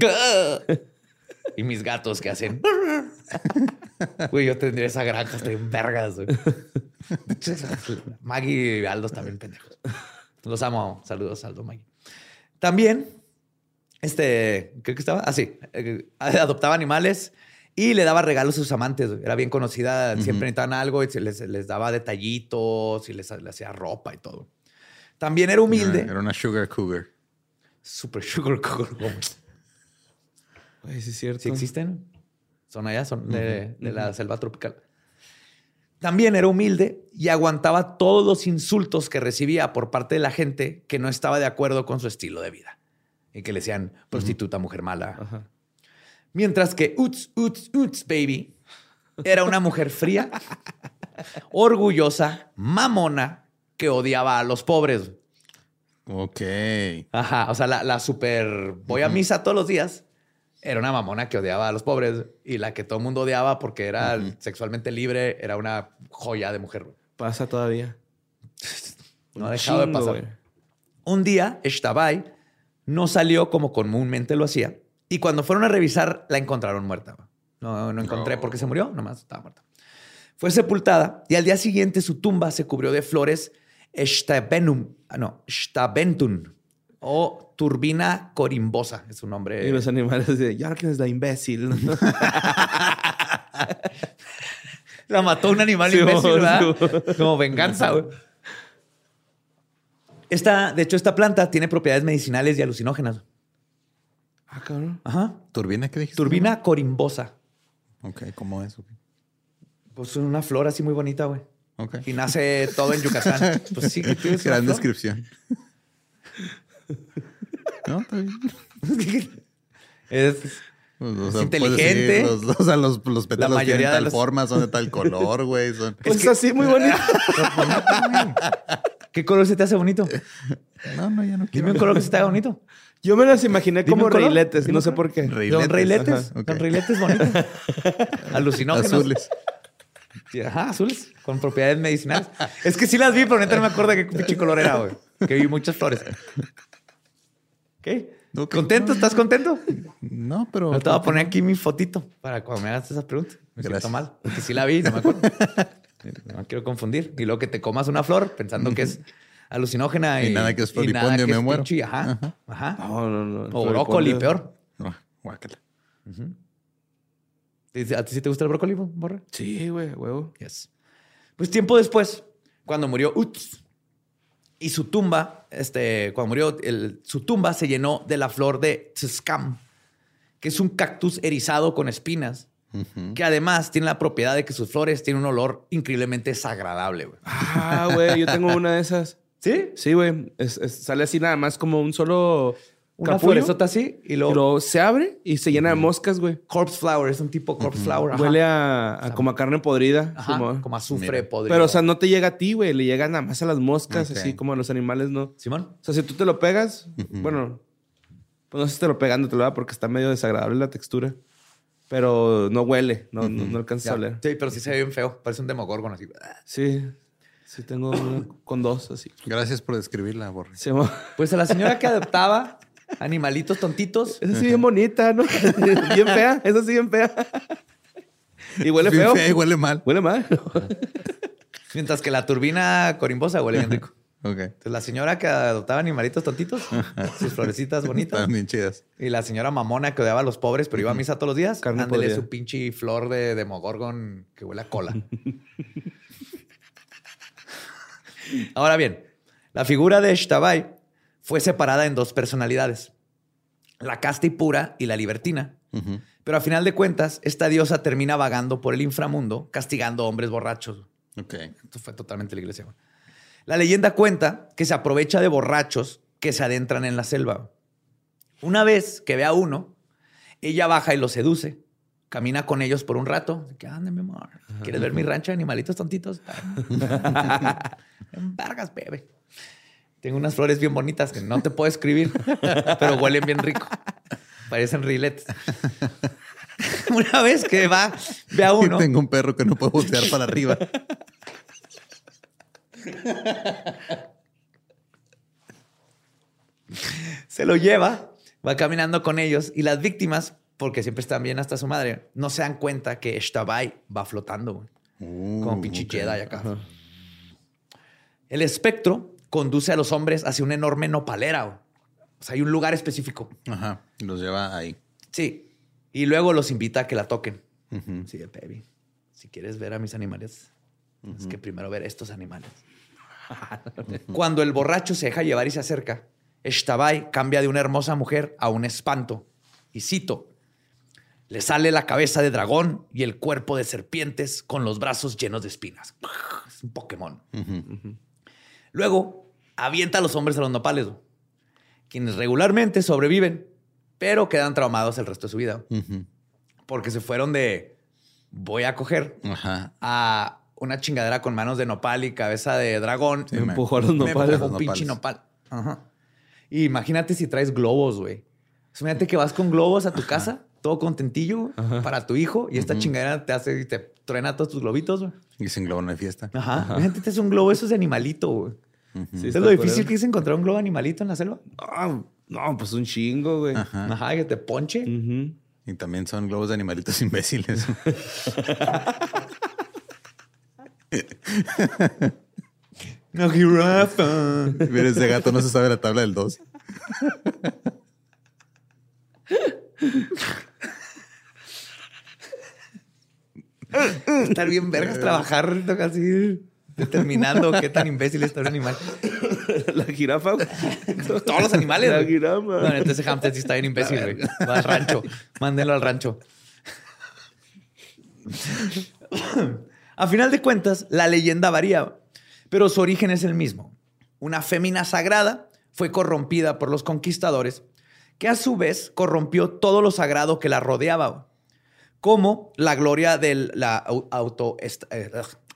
Y mis gatos que hacen... Güey, yo tendría esa granja, estoy en vergas. Maggie y Aldo también pendejos. Los amo. Saludos, Aldo, Maggie. También, creo que estaba así. Adoptaba animales y le daba regalos a sus amantes. Era bien conocida. Siempre necesitaban algo y les daba detallitos y les hacía ropa y todo. También era humilde. Era una sugar cougar. Super sugar cougar. Güey, sí es cierto. Sí existen. Son allá, son de la selva tropical. También era humilde y aguantaba todos los insultos que recibía por parte de la gente que no estaba de acuerdo con su estilo de vida y que le decían prostituta, mujer mala. Ajá. Mientras que Utz, baby, era una mujer fría, orgullosa, mamona, que odiaba a los pobres. Ok. Ajá. O sea, la super voy a misa todos los días. Era una mamona que odiaba a los pobres y la que todo el mundo odiaba porque era sexualmente libre. Era una joya de mujer. Pasa todavía. No ha dejado de pasar. Güey. Un día, Xtabay no salió como comúnmente lo hacía. Y cuando fueron a revisar, la encontraron muerta. No encontré por qué se murió. Nomás estaba muerta. Fue sepultada y al día siguiente su tumba se cubrió de flores Xtabentún. O Turbina corimbosa es su nombre. Y los animales de Yarkles la imbécil. La mató un animal imbécil, ¿verdad? Como venganza. De hecho, esta planta tiene propiedades medicinales y alucinógenas. Ah, cabrón. Ajá. ¿Turbina qué dijiste? Turbina corimbosa. Ok, ¿cómo es? Okay. Pues una flor así muy bonita, güey. Ok. Y nace todo en Yucatán. Pues sí, que tienes. Gran descripción. No, está bien. Es inteligente. Los pétalos tienen tal forma, son de tal color, güey. Es así, muy bonito. ¿Qué color se te hace bonito? No, ya no quiero. Dime un color que se te haga bonito. Yo me las imaginé como reiletes, no sé por qué. Son reiletes. Son reiletes bonitos. Alucinógenos. Azules. Ajá, azules. Con propiedades medicinales. Es que sí las vi, pero neta no me acuerdo qué pinche color era, güey. Que vi muchas flores. ¿Qué? Okay. ¿Contento? ¿Estás contento? No, pero... Te voy a poner aquí mi fotito para cuando me hagas esas preguntas. Me siento mal. Porque sí la vi, no me acuerdo. No quiero confundir. Y luego que te comas una flor pensando que es alucinógena. Y nada que es floripondio, me muero. Pinchi, ajá. No, o brócoli, peor. No, guácala. ¿A ti sí te gusta el brócoli, Borre? Sí, güey, huevo. Yes. Pues tiempo después, cuando murió Utz, y su tumba, su tumba se llenó de la flor de tscam, que es un cactus erizado con espinas, que además tiene la propiedad de que sus flores tienen un olor increíblemente desagradable, güey. Ah, güey, yo tengo una de esas. ¿Sí? Sí, güey. Sale así nada más como un solo... Una florezota así y luego se abre y se llena de moscas, güey. Corpse flower, es un tipo corpse flower. Ajá. Huele a como a carne podrida. Ajá, como azufre podrido. Pero, o sea, no te llega a ti, güey. Le llega nada más a las moscas, así como a los animales, ¿no? Simón. O sea, si tú te lo pegas, bueno, pues no sé si te lo pegándotelo, ¿verdad? Porque está medio desagradable la textura. Pero no huele, no alcanzas a oler. Sí, pero sí se ve bien feo. Parece un demogorgon así. Sí. Sí, tengo una con dos así. Gracias por describirla, Borre. Sí, pues a la señora que adoptaba... Animalitos tontitos. Esa sí bien bonita, ¿no? Bien fea. Esa sí bien fea. Y huele bien feo. Fea y huele mal. Huele mal. Mientras que la turbina corimbosa huele bien rico. Ok. Entonces, la señora que adoptaba animalitos tontitos, sus florecitas bonitas. Están bien chidas. Y la señora mamona que odiaba a los pobres, pero iba a misa todos los días. Ándele su pinche flor de demogorgon que huele a cola. Ahora bien, la figura de Xtabay fue separada en dos personalidades, la casta y pura y la libertina. Uh-huh. Pero a final de cuentas, esta diosa termina vagando por el inframundo, castigando hombres borrachos. Okay. Esto fue totalmente la iglesia. La leyenda cuenta que se aprovecha de borrachos que se adentran en la selva. Una vez que ve a uno, ella baja y lo seduce. Camina con ellos por un rato. ¿Qué anda, mi amor? ¿Quieres ver mi rancho de animalitos tontitos? Vargas, bebé. Tengo unas flores bien bonitas que no te puedo escribir, pero huelen bien rico. Parecen riletes. Una vez que va, ve a uno. Tengo un perro que no puedo voltear para arriba. Se lo lleva, va caminando con ellos y las víctimas, porque siempre están bien hasta su madre, no se dan cuenta que Xtabay va flotando como pinche Jedi acá. Uh-huh. El espectro conduce a los hombres hacia una enorme nopalera. O sea, hay un lugar específico. Ajá. Los lleva ahí. Sí. Y luego los invita a que la toquen. Uh-huh. Sí, baby. Si quieres ver a mis animales, uh-huh, es que primero ver a estos animales. Uh-huh. Cuando el borracho se deja llevar y se acerca, Xtabay cambia de una hermosa mujer a un espanto. Y cito, le sale la cabeza de dragón y el cuerpo de serpientes con los brazos llenos de espinas. Es un Pokémon. Uh-huh, uh-huh. Luego, avienta a los hombres a los nopales, quienes regularmente sobreviven, pero quedan traumados el resto de su vida. Uh-huh. Porque se fueron de voy a coger, ajá, a una chingadera con manos de nopal y cabeza de dragón. Sí, me empujó a los nopales. Me empujó a un pinche nopal. Ajá. Y imagínate si traes globos, güey. Imagínate que vas con globos a tu casa, ajá, todo contentillo, ajá, para tu hijo, y esta, uh-huh, chingadera te hace y te truena todos tus globitos, güey. Y sin globo no hay fiesta. Ajá. Ajá. Imagínate, te hace un globo, eso es de animalito, güey. Uh-huh. Sí, ¿es lo difícil que es encontrar un globo animalito en la selva? Oh, no, pues un chingo, güey. Ajá, ajá, que te ponche. Uh-huh. Y también son globos de animalitos imbéciles. No, jirafa. Mira, ese gato no se sabe la tabla del 2. Estar bien vergas, trabajar así, determinando qué tan imbécil está un animal. La jirafa. Todos los animales. La jirafa. Bueno, entonces hamster sí está bien imbécil, güey. Va al rancho. Mándenlo al rancho. A final de cuentas, la leyenda varía, pero su origen es el mismo. Una fémina sagrada fue corrompida por los conquistadores, que a su vez corrompió todo lo sagrado que la rodeaba, como la gloria de la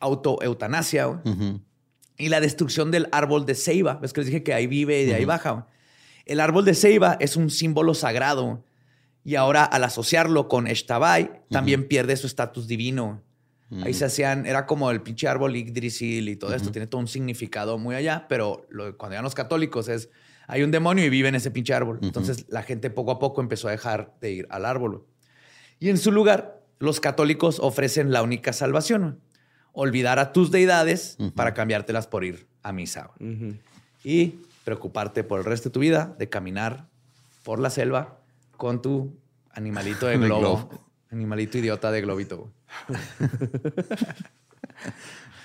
autoeutanasia, uh-huh, y la destrucción del árbol de ceiba. ¿Ves que les dije que ahí vive y de, uh-huh, ahí baja? El árbol de ceiba es un símbolo sagrado y ahora al asociarlo con Xtabay, uh-huh, también pierde su estatus divino. Uh-huh. Ahí se hacían, era como el pinche árbol Yggdrasil y todo, uh-huh, esto tiene todo un significado muy allá, pero cuando llegan los católicos es, hay un demonio y vive en ese pinche árbol. Uh-huh. Entonces la gente poco a poco empezó a dejar de ir al árbol. Y en su lugar, los católicos ofrecen la única salvación, olvidar a tus deidades, uh-huh, para cambiártelas por ir a misa. Uh-huh. Y preocuparte por el resto de tu vida de caminar por la selva con tu animalito de globo. Animalito idiota de globito.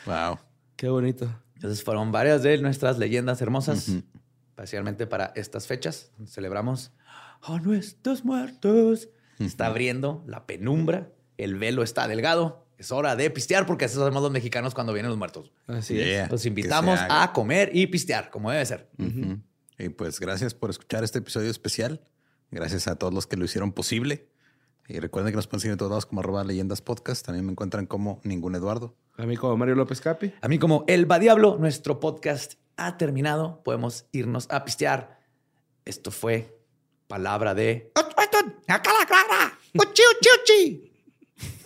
Wow. Qué bonito. Entonces fueron varias de nuestras leyendas hermosas, uh-huh, especialmente para estas fechas. Celebramos a nuestros muertos. Uh-huh. Está abriendo la penumbra. El velo está delgado. Es hora de pistear porque así hacemos los mexicanos cuando vienen los muertos. Así es. Los invitamos a comer y pistear, como debe ser. Uh-huh. Y pues gracias por escuchar este episodio especial. Gracias a todos los que lo hicieron posible. Y recuerden que nos pueden seguir en todos lados como @leyendaspodcast. También me encuentran como Ningún Eduardo. A mí como Mario López Capi. A mí como El Badiablo. Nuestro podcast ha terminado. Podemos irnos a pistear. Esto fue Palabra de...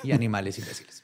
y animales imbéciles.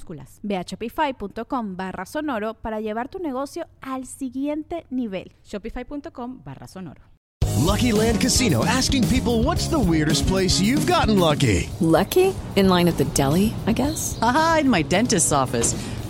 Ve a shopify.com/sonoro para llevar tu negocio al siguiente nivel. Shopify.com/sonoro. Lucky Land Casino asking people, what's the weirdest place you've gotten lucky? Lucky? In line at the deli, I guess. Aha, in my dentist's office.